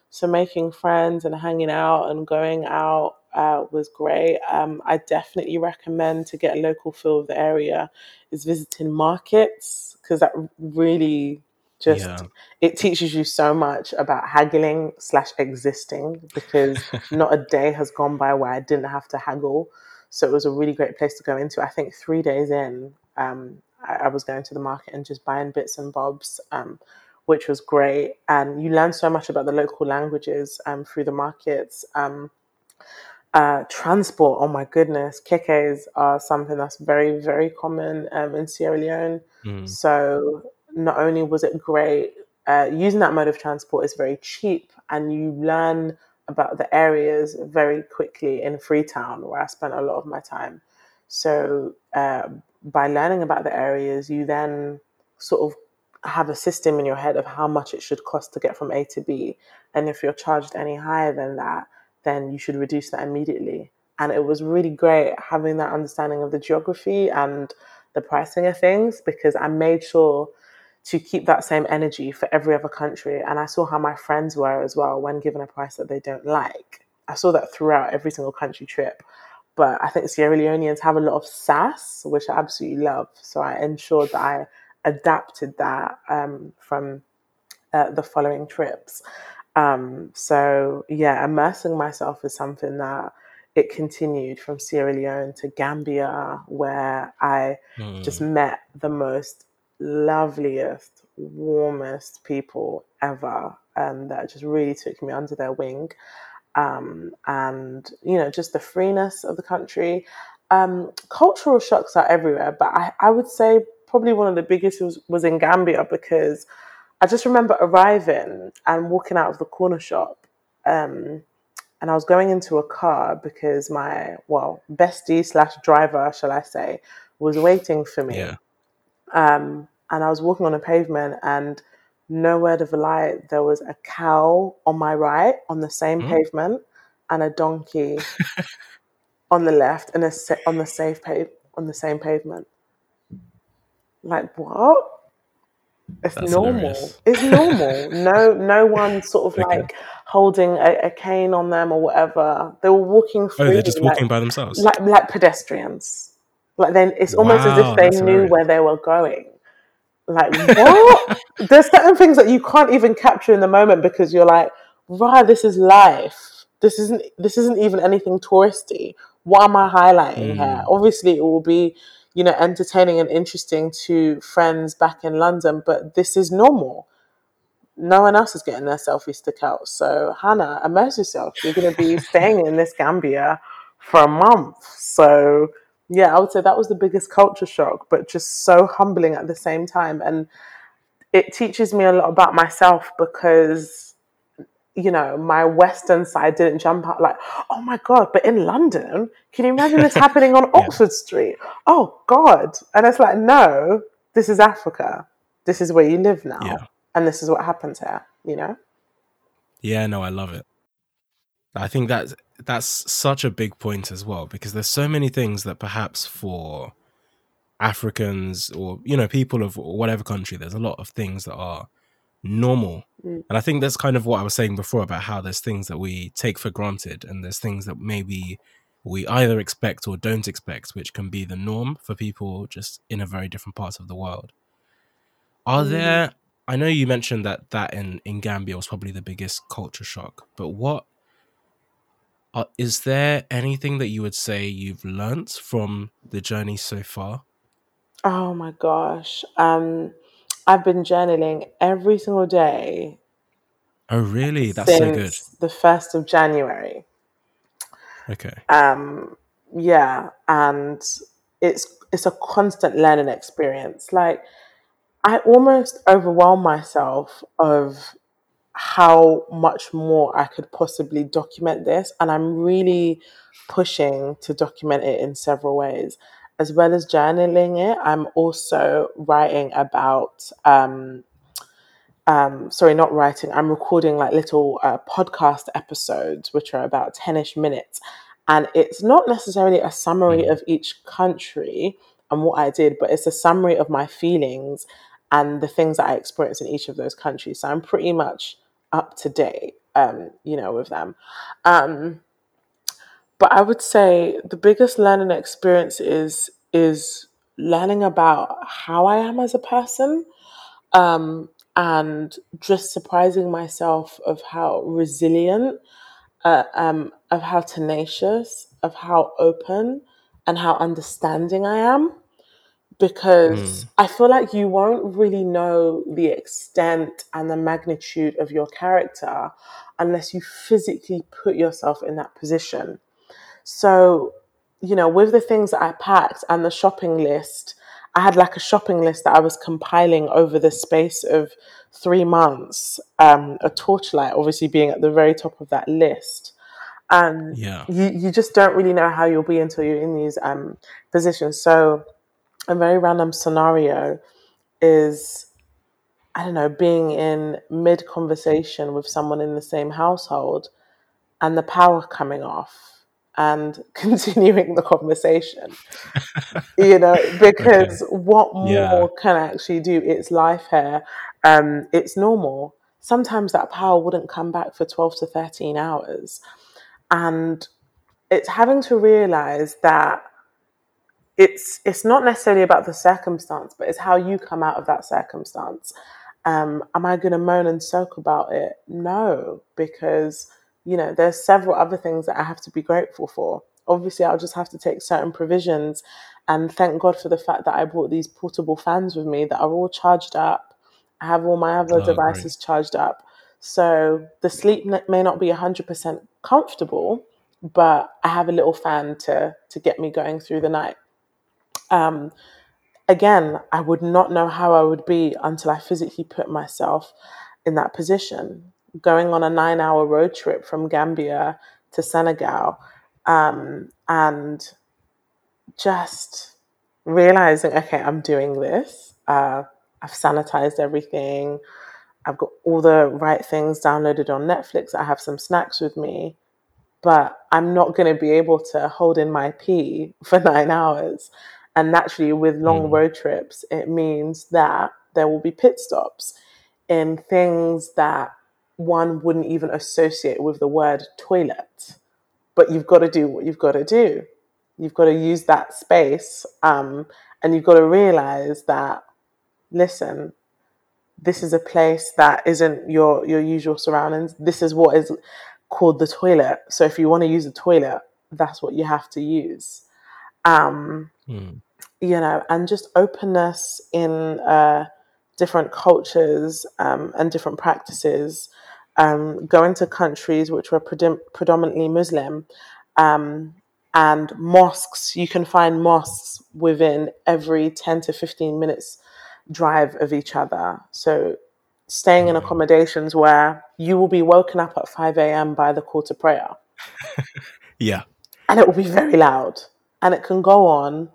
So making friends and hanging out and going out Uh, was great. Um, I definitely recommend to get a local feel of the area is visiting markets, because that really just yeah. it teaches you so much about haggling slash existing, because not a day has gone by where I didn't have to haggle. So it was a really great place to go into. I think three days in, um, I, I was going to the market and just buying bits and bobs, um, which was great. And you learn so much about the local languages um, through the markets. Um, uh, transport, oh my goodness, kekes are something that's very, very common um, in Sierra Leone. Mm. So not only was it great, uh, using that mode of transport is very cheap, and you learn about the areas very quickly in Freetown, where I spent a lot of my time. So uh, by learning about the areas, you then sort of have a system in your head of how much it should cost to get from A to B. And if you're charged any higher than that, then you should reduce that immediately. And it was really great having that understanding of the geography and the pricing of things, because I made sure to keep that same energy for every other country. And I saw how my friends were as well when given a price that they don't like. I saw that throughout every single country trip. But I think Sierra Leoneans have a lot of sass, which I absolutely love. So I ensured that I adapted that um, from uh, the following trips. Um, so, yeah, immersing myself is something that it continued from Sierra Leone to Gambia, where I mm. just met the most loveliest, warmest people ever, um, that just really took me under their wing. Um, and, you know, just the freeness of the country. Um, cultural shocks are everywhere, but I, I would say probably one of the biggest was, was in Gambia, because I just remember arriving and walking out of the corner shop, um, and I was going into a car because my, well, bestie slash driver, shall I say, was waiting for me. Yeah. Um, and I was walking on a pavement, and no word of a lie, there was a cow on my right on the same mm. pavement, and a donkey on the left, and a on the safe pave on the same pavement. Like, what? It's That's normal. Hilarious. It's normal. no, no one sort of okay. like holding a, a cane on them or whatever. They were walking. Through, oh, they're just like, walking by themselves, like like pedestrians. Like, then it's almost wow, as if they knew hilarious. Where they were going. Like, what? There's certain things that you can't even capture in the moment, because you're like, "Wow, this is life. This isn't. This isn't even anything touristy. What am I highlighting mm. here?" Obviously, it will be, you know, entertaining and interesting to friends back in London, but this is normal. No one else is getting their selfie stick out. So, Hannah, immerse yourself. You're going to be staying in this Gambia for a month. So. Yeah, I would say that was the biggest culture shock, but just so humbling at the same time. And it teaches me a lot about myself, because, you know, my Western side didn't jump out like, oh my God, but in London, can you imagine this happening on yeah. Oxford Street? Oh God. And it's like, no, this is Africa. This is where you live now. Yeah. And this is what happens here, you know? Yeah, no, I love it. I think that's, that's such a big point as well, because there's so many things that perhaps for Africans or, you know, people of whatever country, there's a lot of things that are normal. Mm. And I think that's kind of what I was saying before about how there's things that we take for granted, and there's things that maybe we either expect or don't expect, which can be the norm for people just in a very different parts of the world. Are mm. there, I know you mentioned that that in, in Gambia was probably the biggest culture shock, but what, Uh, is there anything that you would say you've learnt from the journey so far? Oh my gosh. Um, I've been journaling every single day. Oh really? That's so good. The first of January. Okay. Um, yeah. And it's, it's a constant learning experience. Like, I almost overwhelm myself of how much more I could possibly document this. And I'm really pushing to document it in several ways. As well as journaling it, I'm also writing about, um, um, sorry, not writing, I'm recording like little uh, podcast episodes, which are about ten-ish minutes. And it's not necessarily a summary of each country and what I did, but it's a summary of my feelings and the things that I experienced in each of those countries. So I'm pretty much up to date, um, you know, with them. Um, but I would say the biggest learning experience is is learning about how I am as a person, um, and just surprising myself of how resilient, uh, um, of how tenacious, of how open, and how understanding I am. because mm. I feel like you won't really know the extent and the magnitude of your character unless you physically put yourself in that position. So, you know, with the things that I packed and the shopping list, I had like a shopping list that I was compiling over the space of three months, um, a torchlight obviously being at the very top of that list. And yeah. you, you just don't really know how you'll be until you're in these um, positions. So a very random scenario is, I don't know, being in mid-conversation with someone in the same household and the power coming off and continuing the conversation, you know, because okay. what more yeah. can I actually do? It's life here. Um, it's normal. Sometimes that power wouldn't come back for twelve to thirteen hours. And it's having to realize that it's it's not necessarily about the circumstance, but it's how you come out of that circumstance. Um, am I going to moan and soak about it? No, because you know, there's several other things that I have to be grateful for. Obviously, I'll just have to take certain provisions and thank God for the fact that I brought these portable fans with me that are all charged up. I have all my other oh, devices great. charged up. So the sleep may not be one hundred percent comfortable, but I have a little fan to, to get me going through the night. Um, again, I would not know how I would be until I physically put myself in that position. Going on a nine-hour road trip from Gambia to Senegal, um, and just realizing, okay, I'm doing this. Uh, I've sanitized everything. I've got all the right things downloaded on Netflix. I have some snacks with me, but I'm not going to be able to hold in my pee for nine hours. And naturally, with long mm. road trips, it means that there will be pit stops in things that one wouldn't even associate with the word toilet, but you've got to do what you've got to do. You've got to use that space, um, and you've got to realize that, listen, this is a place that isn't your, your usual surroundings. This is what is called the toilet. So if you want to use the toilet, that's what you have to use. Um, mm. You know, and just openness in uh, different cultures um, and different practices. Um, going to countries which were predom- predominantly Muslim, um, and mosques. You can find mosques within every ten to fifteen minutes drive of each other. So staying in accommodations where you will be woken up at five a.m. by the call to prayer. yeah. And it will be very loud. And it can go on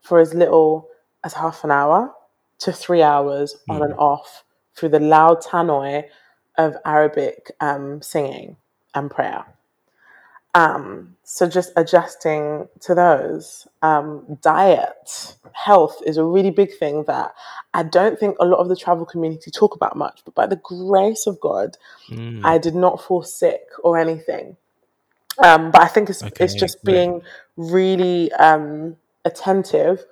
for as little as half an hour to three hours mm. on and off through the loud tannoy of Arabic um, singing and prayer. Um, so just adjusting to those. Um, diet, health is a really big thing that I don't think a lot of the travel community talk about much, but by the grace of God, mm. I did not fall sick or anything. Um, but I think it's, okay, it's just yeah. being really um, attentive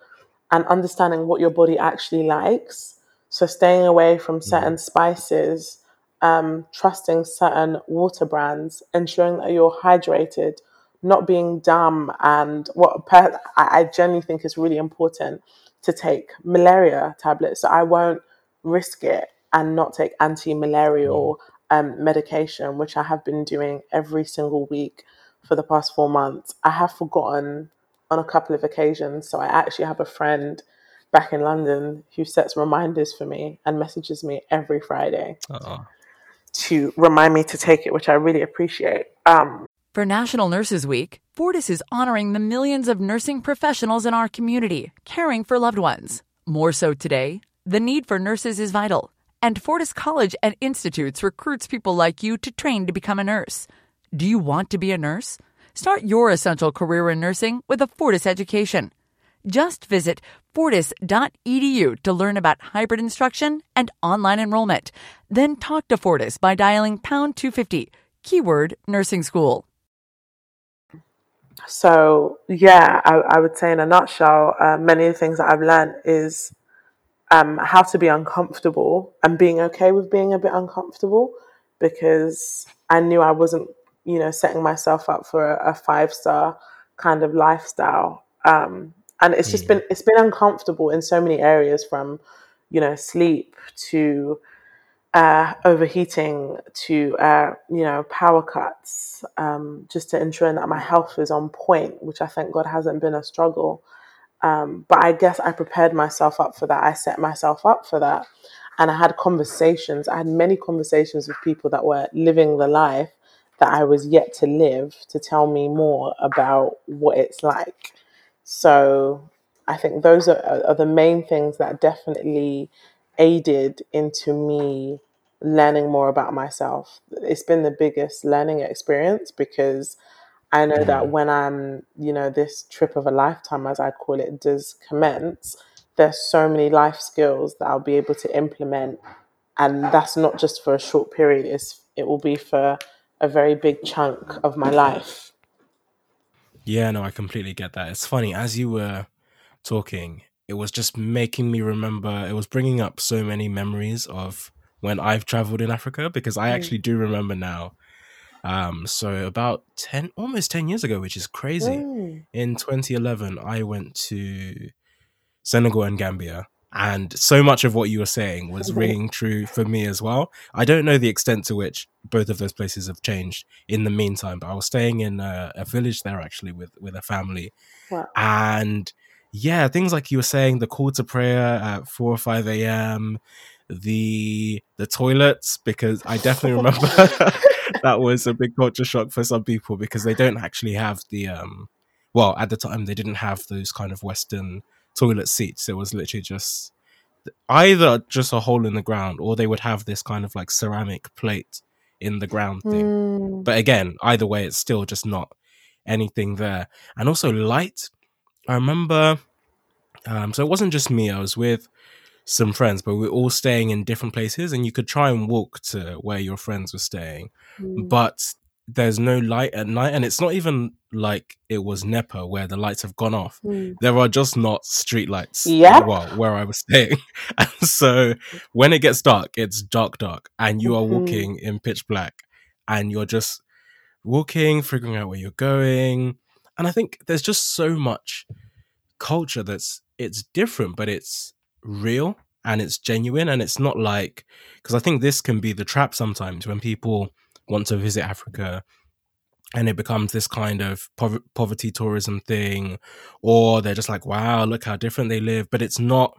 and understanding what your body actually likes. So staying away from certain mm. spices, Um, trusting certain water brands, ensuring that you're hydrated, not being dumb. And what per- I, I generally think is really important to take malaria tablets. So I won't risk it and not take anti-malarial um, medication, which I have been doing every single week for the past four months. I have forgotten on a couple of occasions. So I actually have a friend back in London who sets reminders for me and messages me every Friday. Uh-oh. To remind me to take it, which I really appreciate. Um, For National Nurses Week, Fortis is honoring the millions of nursing professionals in our community, caring for loved ones. More so today, the need for nurses is vital, and Fortis College and Institutes recruits people like you to train to become a nurse. Do you want to be a nurse? Start your essential career in nursing with a Fortis education. Just visit fortis dot e d u to learn about hybrid instruction and online enrollment. Then talk to Fortis by dialing pound two fifty, keyword nursing school. So, yeah, I, I would say in a nutshell, uh, many of the things that I've learned is um, how to be uncomfortable and being okay with being a bit uncomfortable, because I knew I wasn't, you know, setting myself up for a, a five-star kind of lifestyle. Um And it's just mm. been, it's been uncomfortable in so many areas, from, you know, sleep to uh, overheating to, uh, you know, power cuts, um, just to ensuring that my health is on point, which I thank God hasn't been a struggle. Um, but I guess I prepared myself up for that. I set myself up for that. And I had conversations. I had many conversations with people that were living the life that I was yet to live, to tell me more about what it's like. So I think those are, are the main things that definitely aided into me learning more about myself. It's been the biggest learning experience, because I know that when I'm, you know, this trip of a lifetime, as I call it, does commence, there's so many life skills that I'll be able to implement. And that's not just for a short period. It's, it will be for a very big chunk of my life. Yeah, no, I completely get that. It's funny, as you were talking, it was just making me remember, it was bringing up so many memories of when I've traveled in Africa, because I actually do remember now. Um, so about ten, almost ten years ago, which is crazy. Mm. In twenty eleven, I went to Senegal and Gambia. And so much of what you were saying was ringing true for me as well. I don't know the extent to which both of those places have changed in the meantime, but I was staying in a, a village there actually with, with a family. Wow. And yeah, things like you were saying, the call to prayer at four or five a.m., the the toilets, because I definitely remember that was a big culture shock for some people, because they don't actually have the, um, well, at the time, they didn't have those kind of Western toilet seats. It was literally just either just a hole in the ground, or they would have this kind of like ceramic plate in the ground thing. Mm. But again, either way, it's still just not anything there. And also light. I remember, um, so it wasn't just me, I was with some friends, but we were all staying in different places, and you could try and walk to where your friends were staying. Mm. But there's no light at night, and it's not even like it was NEPA where the lights have gone off. Mm. There are just not street lights. Yeah. Well, where I was staying. And so when it gets dark, it's dark, dark, and you are mm-hmm. walking in pitch black, and you're just walking, figuring out where you're going. And I think there's just so much culture that's, it's different, but it's real and it's genuine. And it's not like, because I think this can be the trap sometimes when people want to visit Africa, and it becomes this kind of po- poverty tourism thing, or they're just like, wow, look how different they live. But it's not,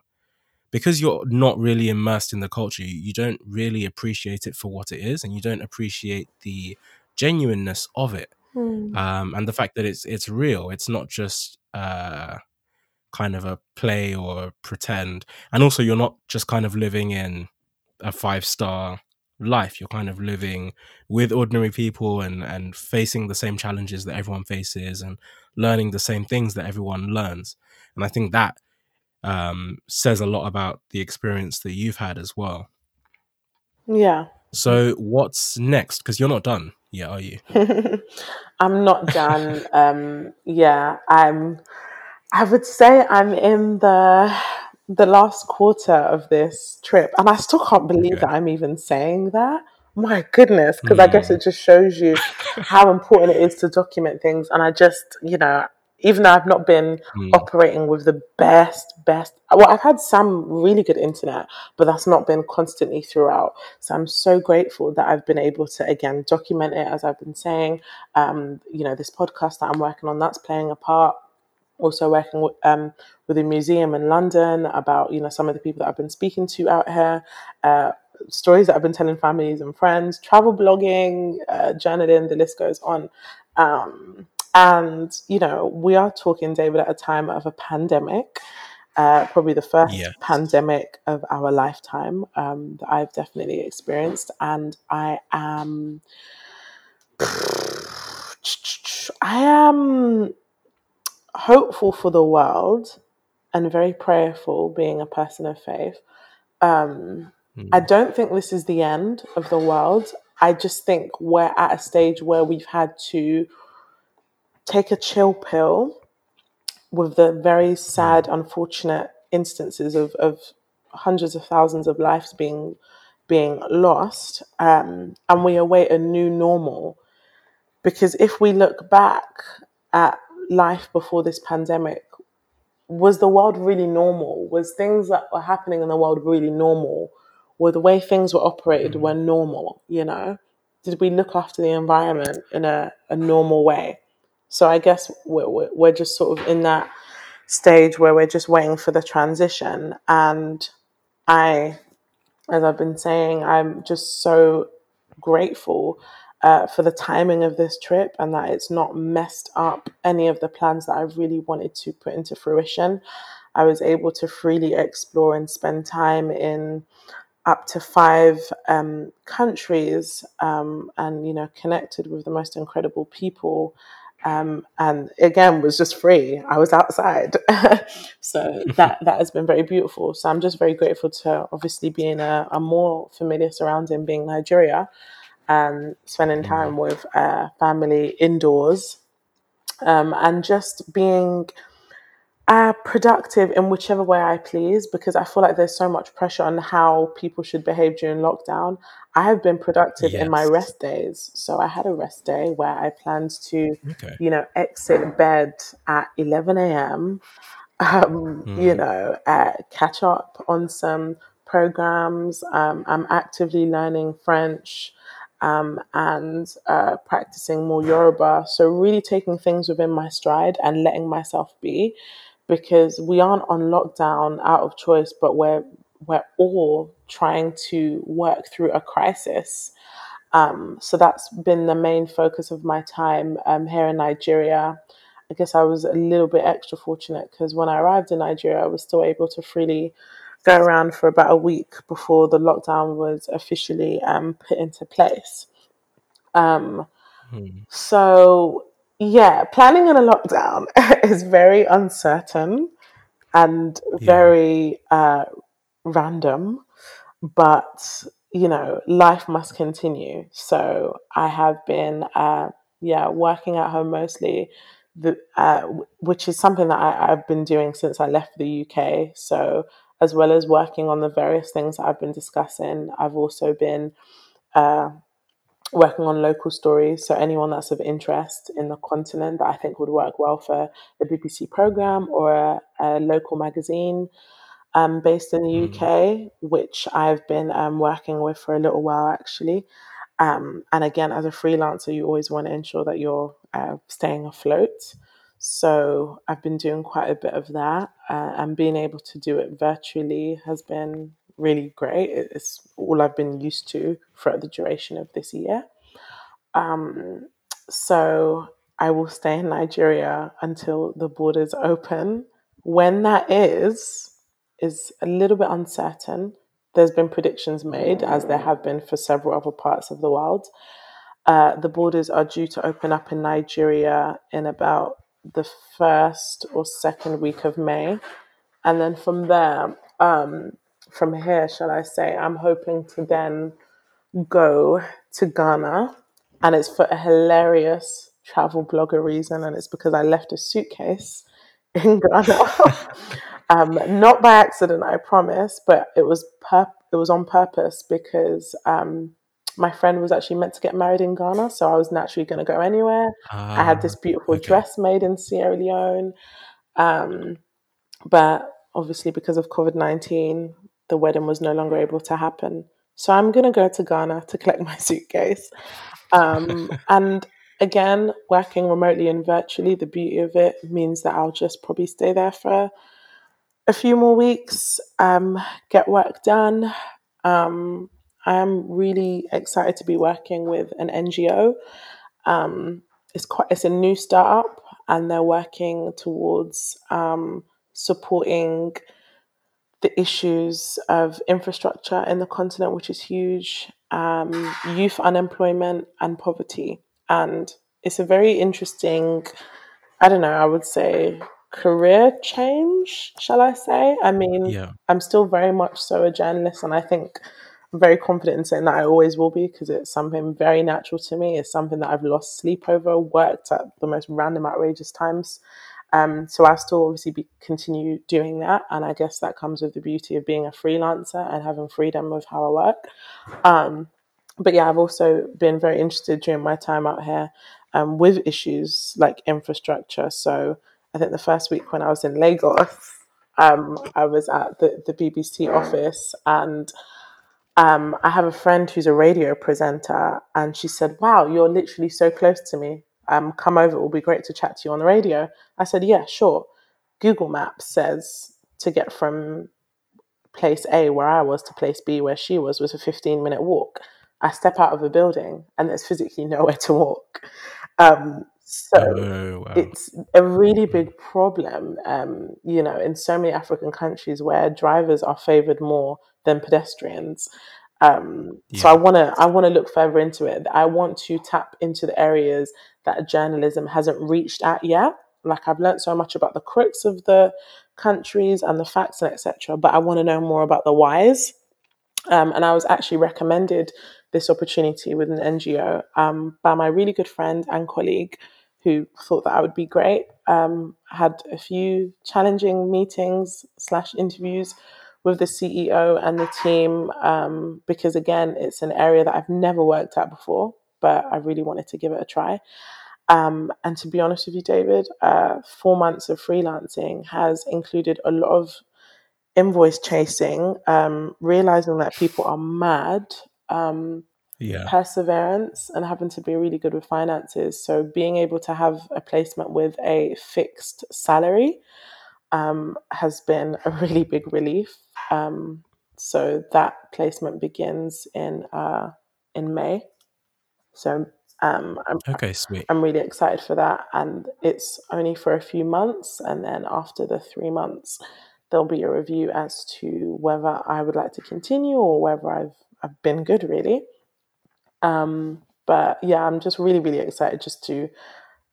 because you're not really immersed in the culture, you don't really appreciate it for what it is, and you don't appreciate the genuineness of it. Mm. Um, and the fact that it's it's real, it's not just uh, kind of a play or pretend. And also you're not just kind of living in a five-star life, you're kind of living with ordinary people, and and facing the same challenges that everyone faces, and learning the same things that everyone learns. And I think that um says a lot about the experience that you've had as well. Yeah. So what's next, because you're not done yet, are you? I'm not done. um yeah I'm I would say I'm in the the last quarter of this trip, and I still can't believe okay. that I'm even saying that. My goodness, because mm. I guess it just shows you how important it is to document things. And I just, you know, even though I've not been mm. operating with the best, best, well, I've had some really good internet, but that's not been constantly throughout. So I'm so grateful that I've been able to, again, document it, as I've been saying. Um, you know, this podcast that I'm working on, that's playing a part. Also working with, um, with a museum in London about, you know, some of the people that I've been speaking to out here, uh, stories that I've been telling families and friends, travel blogging, uh, journaling, the list goes on. Um, and, you know, we are talking, David, at a time of a pandemic, uh, probably the first yes. pandemic of our lifetime um, that I've definitely experienced. And I am... I am... hopeful for the world and very prayerful, being a person of faith. Um, mm. I don't think this is the end of the world. I just think we're at a stage where we've had to take a chill pill with the very sad, unfortunate instances of, of hundreds of thousands of lives being, being lost. Um, and we await a new normal. Because if we look back at life before this pandemic, was the world really normal? Was things that were happening in the world really normal? Were the way things were operated mm-hmm. were normal, you know? Did we look after the environment in a, a normal way? So I guess we're, we're just sort of in that stage where we're just waiting for the transition. And I, as I've been saying, I'm just so grateful uh, for the timing of this trip and that it's not messed up any of the plans that I really wanted to put into fruition. I was able to freely explore and spend time in up to five um, countries um, and, you know, connected with the most incredible people. Um, and again, was just free. I was outside. So that, that has been very beautiful. So I'm just very grateful to obviously be in a, a more familiar surrounding, being Nigeria, and spending time with uh, family indoors, um, and just being uh, productive in whichever way I please, because I feel like there's so much pressure on how people should behave during lockdown. I have been productive yes. in my rest days. So I had a rest day where I planned to, okay. you know, exit bed at eleven a.m., um, mm. you know, uh, catch up on some programs. Um, I'm actively learning French um, and uh, practicing more Yoruba. So really taking things within my stride and letting myself be, because we aren't on lockdown out of choice, but we're, we're all trying to work through a crisis. Um, so that's been the main focus of my time um, here in Nigeria. I guess I was a little bit extra fortunate because when I arrived in Nigeria, I was still able to freely go around for about a week before the lockdown was officially um, put into place. Um, hmm. So yeah, planning in a lockdown is very uncertain and yeah. very uh, random. But, you know, life must continue. So I have been, uh, yeah, working at home mostly, the, uh, w- which is something that I, I've been doing since I left the U K. So as well as working on the various things that I've been discussing, I've also been uh, working on local stories. So anyone that's of interest in the continent that I think would work well for a B B C programme or a, a local magazine. I'm based in the U K, which I've been um, working with for a little while, actually. Um, and again, as a freelancer, you always want to ensure that you're uh, staying afloat. So I've been doing quite a bit of that. Uh, and being able to do it virtually has been really great. It's all I've been used to throughout the duration of this year. Um, so I will stay in Nigeria until the borders open. When that is... is a little bit uncertain. There's been predictions made, as there have been for several other parts of the world. Uh, the borders are due to open up in Nigeria in about the first or second week of May. And then from there, um, from here, shall I say, I'm hoping to then go to Ghana. And it's for a hilarious travel blogger reason. And it's because I left a suitcase in Ghana. Um, not by accident, I promise, but it was pur- it was on purpose because um, my friend was actually meant to get married in Ghana, so I was naturally going to go anywhere. Uh, I had this beautiful okay. dress made in Sierra Leone, um, but obviously because of covid nineteen, the wedding was no longer able to happen. So I'm going to go to Ghana to collect my suitcase. Um, and again, working remotely and virtually, the beauty of it means that I'll just probably stay there for a few more weeks, um, get work done. Um, I am really excited to be working with an N G O. Um, it's quite it's a new startup, and they're working towards um, supporting the issues of infrastructure in the continent, which is huge, um, youth unemployment and poverty. And it's a very interesting, I don't know, I would say, career change, shall I say? I mean, yeah. I'm still very much so a journalist, and I think I'm very confident in saying that I always will be, because it's something very natural to me. It's something that I've lost sleep over, worked at the most random, outrageous times. Um, so I'll still obviously be continue doing that, and I guess that comes with the beauty of being a freelancer and having freedom with how I work. Um, but yeah, I've also been very interested during my time out here um, with issues like infrastructure. So I think the first week when I was in Lagos, um, I was at the, the B B C office, and um, I have a friend who's a radio presenter, and she said, wow, you're literally so close to me. Um, come over, it will be great to chat to you on the radio. I said, yeah, sure. Google Maps says to get from place A where I was to place B where she was was a fifteen minute walk. I step out of a building and there's physically nowhere to walk. Um, so oh, wow. It's a really big problem, um, you know, in so many African countries where drivers are favoured more than pedestrians. Um, yeah. So I want to I want to look further into it. I want to tap into the areas that journalism hasn't reached at yet. Like, I've learned so much about the crooks of the countries and the facts and et cetera, but I want to know more about the whys. Um, and I was actually recommended this opportunity with an N G O um, by my really good friend and colleague who thought that I would be great. Um, had a few challenging meetings slash interviews with the C E O and the team, um, because again, it's an area that I've never worked at before, but I really wanted to give it a try. Um, and to be honest with you, David, uh, four months of freelancing has included a lot of invoice chasing, um, realizing that people are mad, um, yeah. perseverance, and having to be really good with finances. So being able to have a placement with a fixed salary um, has been a really big relief. Um, so that placement begins in uh, in May. So. Um, I'm, okay, sweet. I'm really excited for that, and it's only for a few months, and then after the three months there'll be a review as to whether I would like to continue or whether I've I've been good, really. Um, but yeah, I'm just really really excited just to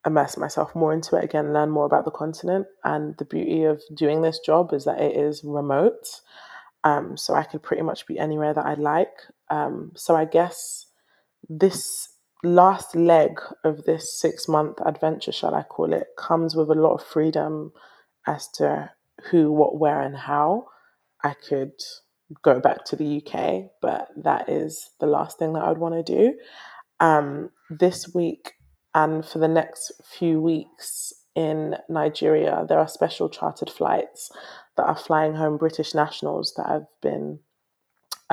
immerse myself more into it again, learn more about the continent. And the beauty of doing this job is that it is remote, um, so I could pretty much be anywhere that I'd like. Um, so I guess this last leg of this six-month adventure, shall I call it, comes with a lot of freedom as to who, what, where, and how. I could go back to the U K, but that is the last thing that I would want to do. Um, this week and for the next few weeks in Nigeria, there are special chartered flights that are flying home British nationals that have been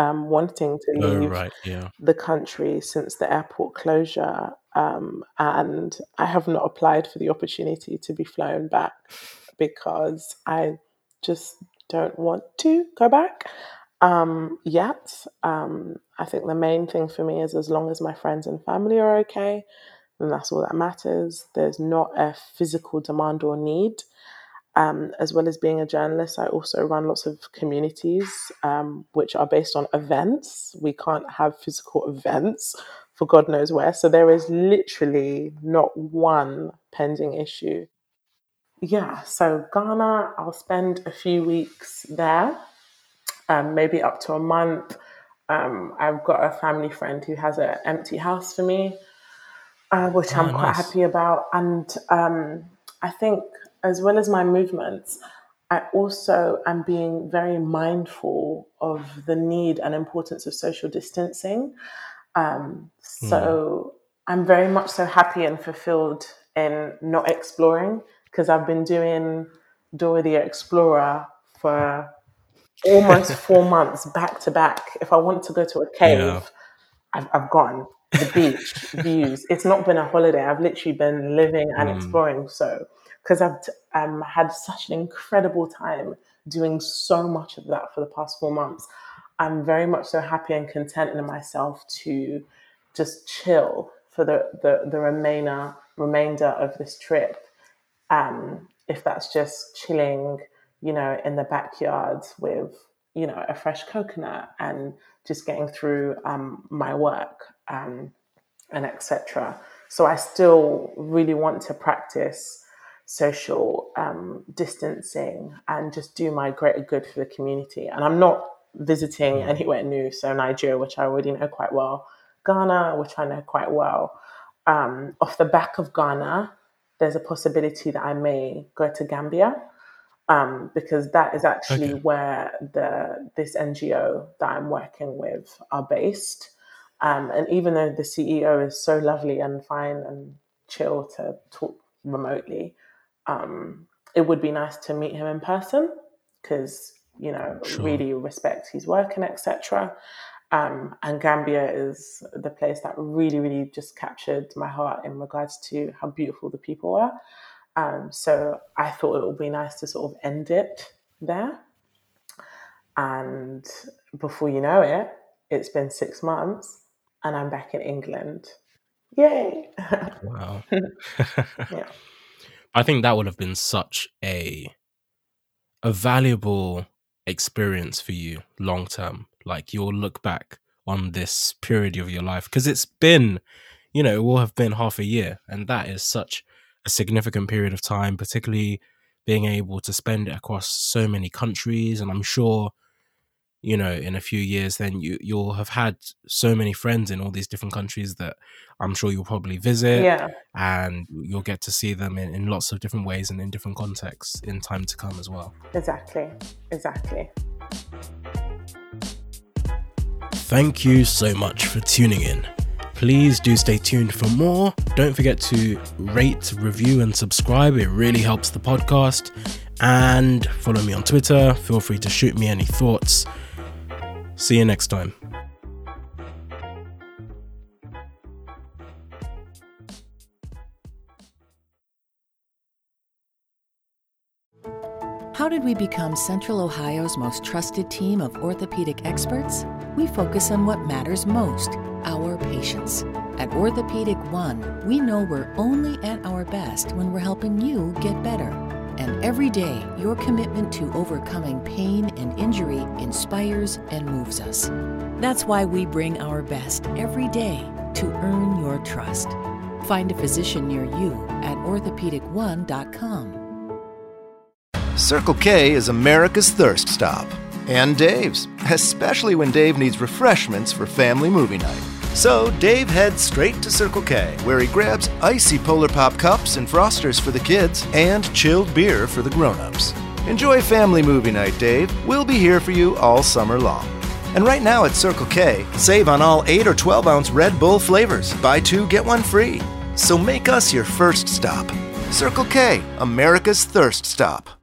Um, wanting to leave oh, right, yeah. the country since the airport closure, um, and I have not applied for the opportunity to be flown back because I just don't want to go back um, yet. Um, I think the main thing for me is, as long as my friends and family are okay, then that's all that matters. There's not a physical demand or need. Um, as well as being a journalist, I also run lots of communities, um, which are based on events. We can't have physical events for God knows where. So there is literally not one pending issue. Yeah, so Ghana, I'll spend a few weeks there, um, maybe up to a month. Um, I've got a family friend who has an empty house for me, uh, which oh, I'm nice. quite happy about. And um, I think, as well as my movements, I also am being very mindful of the need and importance of social distancing. Um, so yeah. I'm very much so happy and fulfilled in not exploring, because I've been doing Dora the Explorer for almost four months back to back. If I want to go to a cave, yeah. I've, I've gone. The beach, views. It's not been a holiday. I've literally been living and mm. exploring. So... because I've t- um, had such an incredible time doing so much of that for the past four months. I'm very much so happy and content in myself to just chill for the, the, the remainder, remainder of this trip. Um, if that's just chilling, you know, in the backyard with, you know, a fresh coconut and just getting through um, my work um, and et cetera. So I still really want to practice social um, distancing and just do my greater good for the community. And I'm not visiting anywhere new. So Nigeria, which I already know quite well, Ghana, which I know quite well. Um, off the back of Ghana, there's a possibility that I may go to Gambia, um, because that is actually okay. where the this N G O that I'm working with are based. Um, and even though the C E O is so lovely and fine and chill to talk remotely, Um, it would be nice to meet him in person because, you know, sure. really respect his work and et cetera. Um, and Gambia is the place that really, really just captured my heart in regards to how beautiful the people were. Um, so I thought it would be nice to sort of end it there. And before you know it, it's been six months and I'm back in England. Yay! Wow. Yeah. I think that would have been such a a valuable experience for you long term. Like, you'll look back on this period of your life because it's been, you know, it will have been half a year, and that is such a significant period of time, particularly being able to spend it across so many countries. And I'm sure, you know, in a few years then you, you'll have had so many friends in all these different countries that I'm sure you'll probably visit, yeah. and you'll get to see them in, in lots of different ways and in different contexts in time to come as well. Exactly, exactly. Thank you so much for tuning in. Please do stay tuned for more. Don't forget to rate, review, and subscribe. It really helps the podcast. And follow me on Twitter. Feel free to shoot me any thoughts. See you next time. How did we become Central Ohio's most trusted team of orthopedic experts? We focus on what matters most, our patients. At Orthopedic One, we know we're only at our best when we're helping you get better. And every day, your commitment to overcoming pain and injury inspires and moves us. That's why we bring our best every day to earn your trust. Find a physician near you at orthopedic one dot com. Circle K is America's thirst stop. And Dave's, especially when Dave needs refreshments for family movie night. So Dave heads straight to Circle K, where he grabs icy Polar Pop cups and Frosters for the kids and chilled beer for the grown-ups. Enjoy family movie night, Dave. We'll be here for you all summer long. And right now at Circle K, save on all eight or twelve-ounce Red Bull flavors. Buy two, get one free. So make us your first stop. Circle K, America's thirst stop.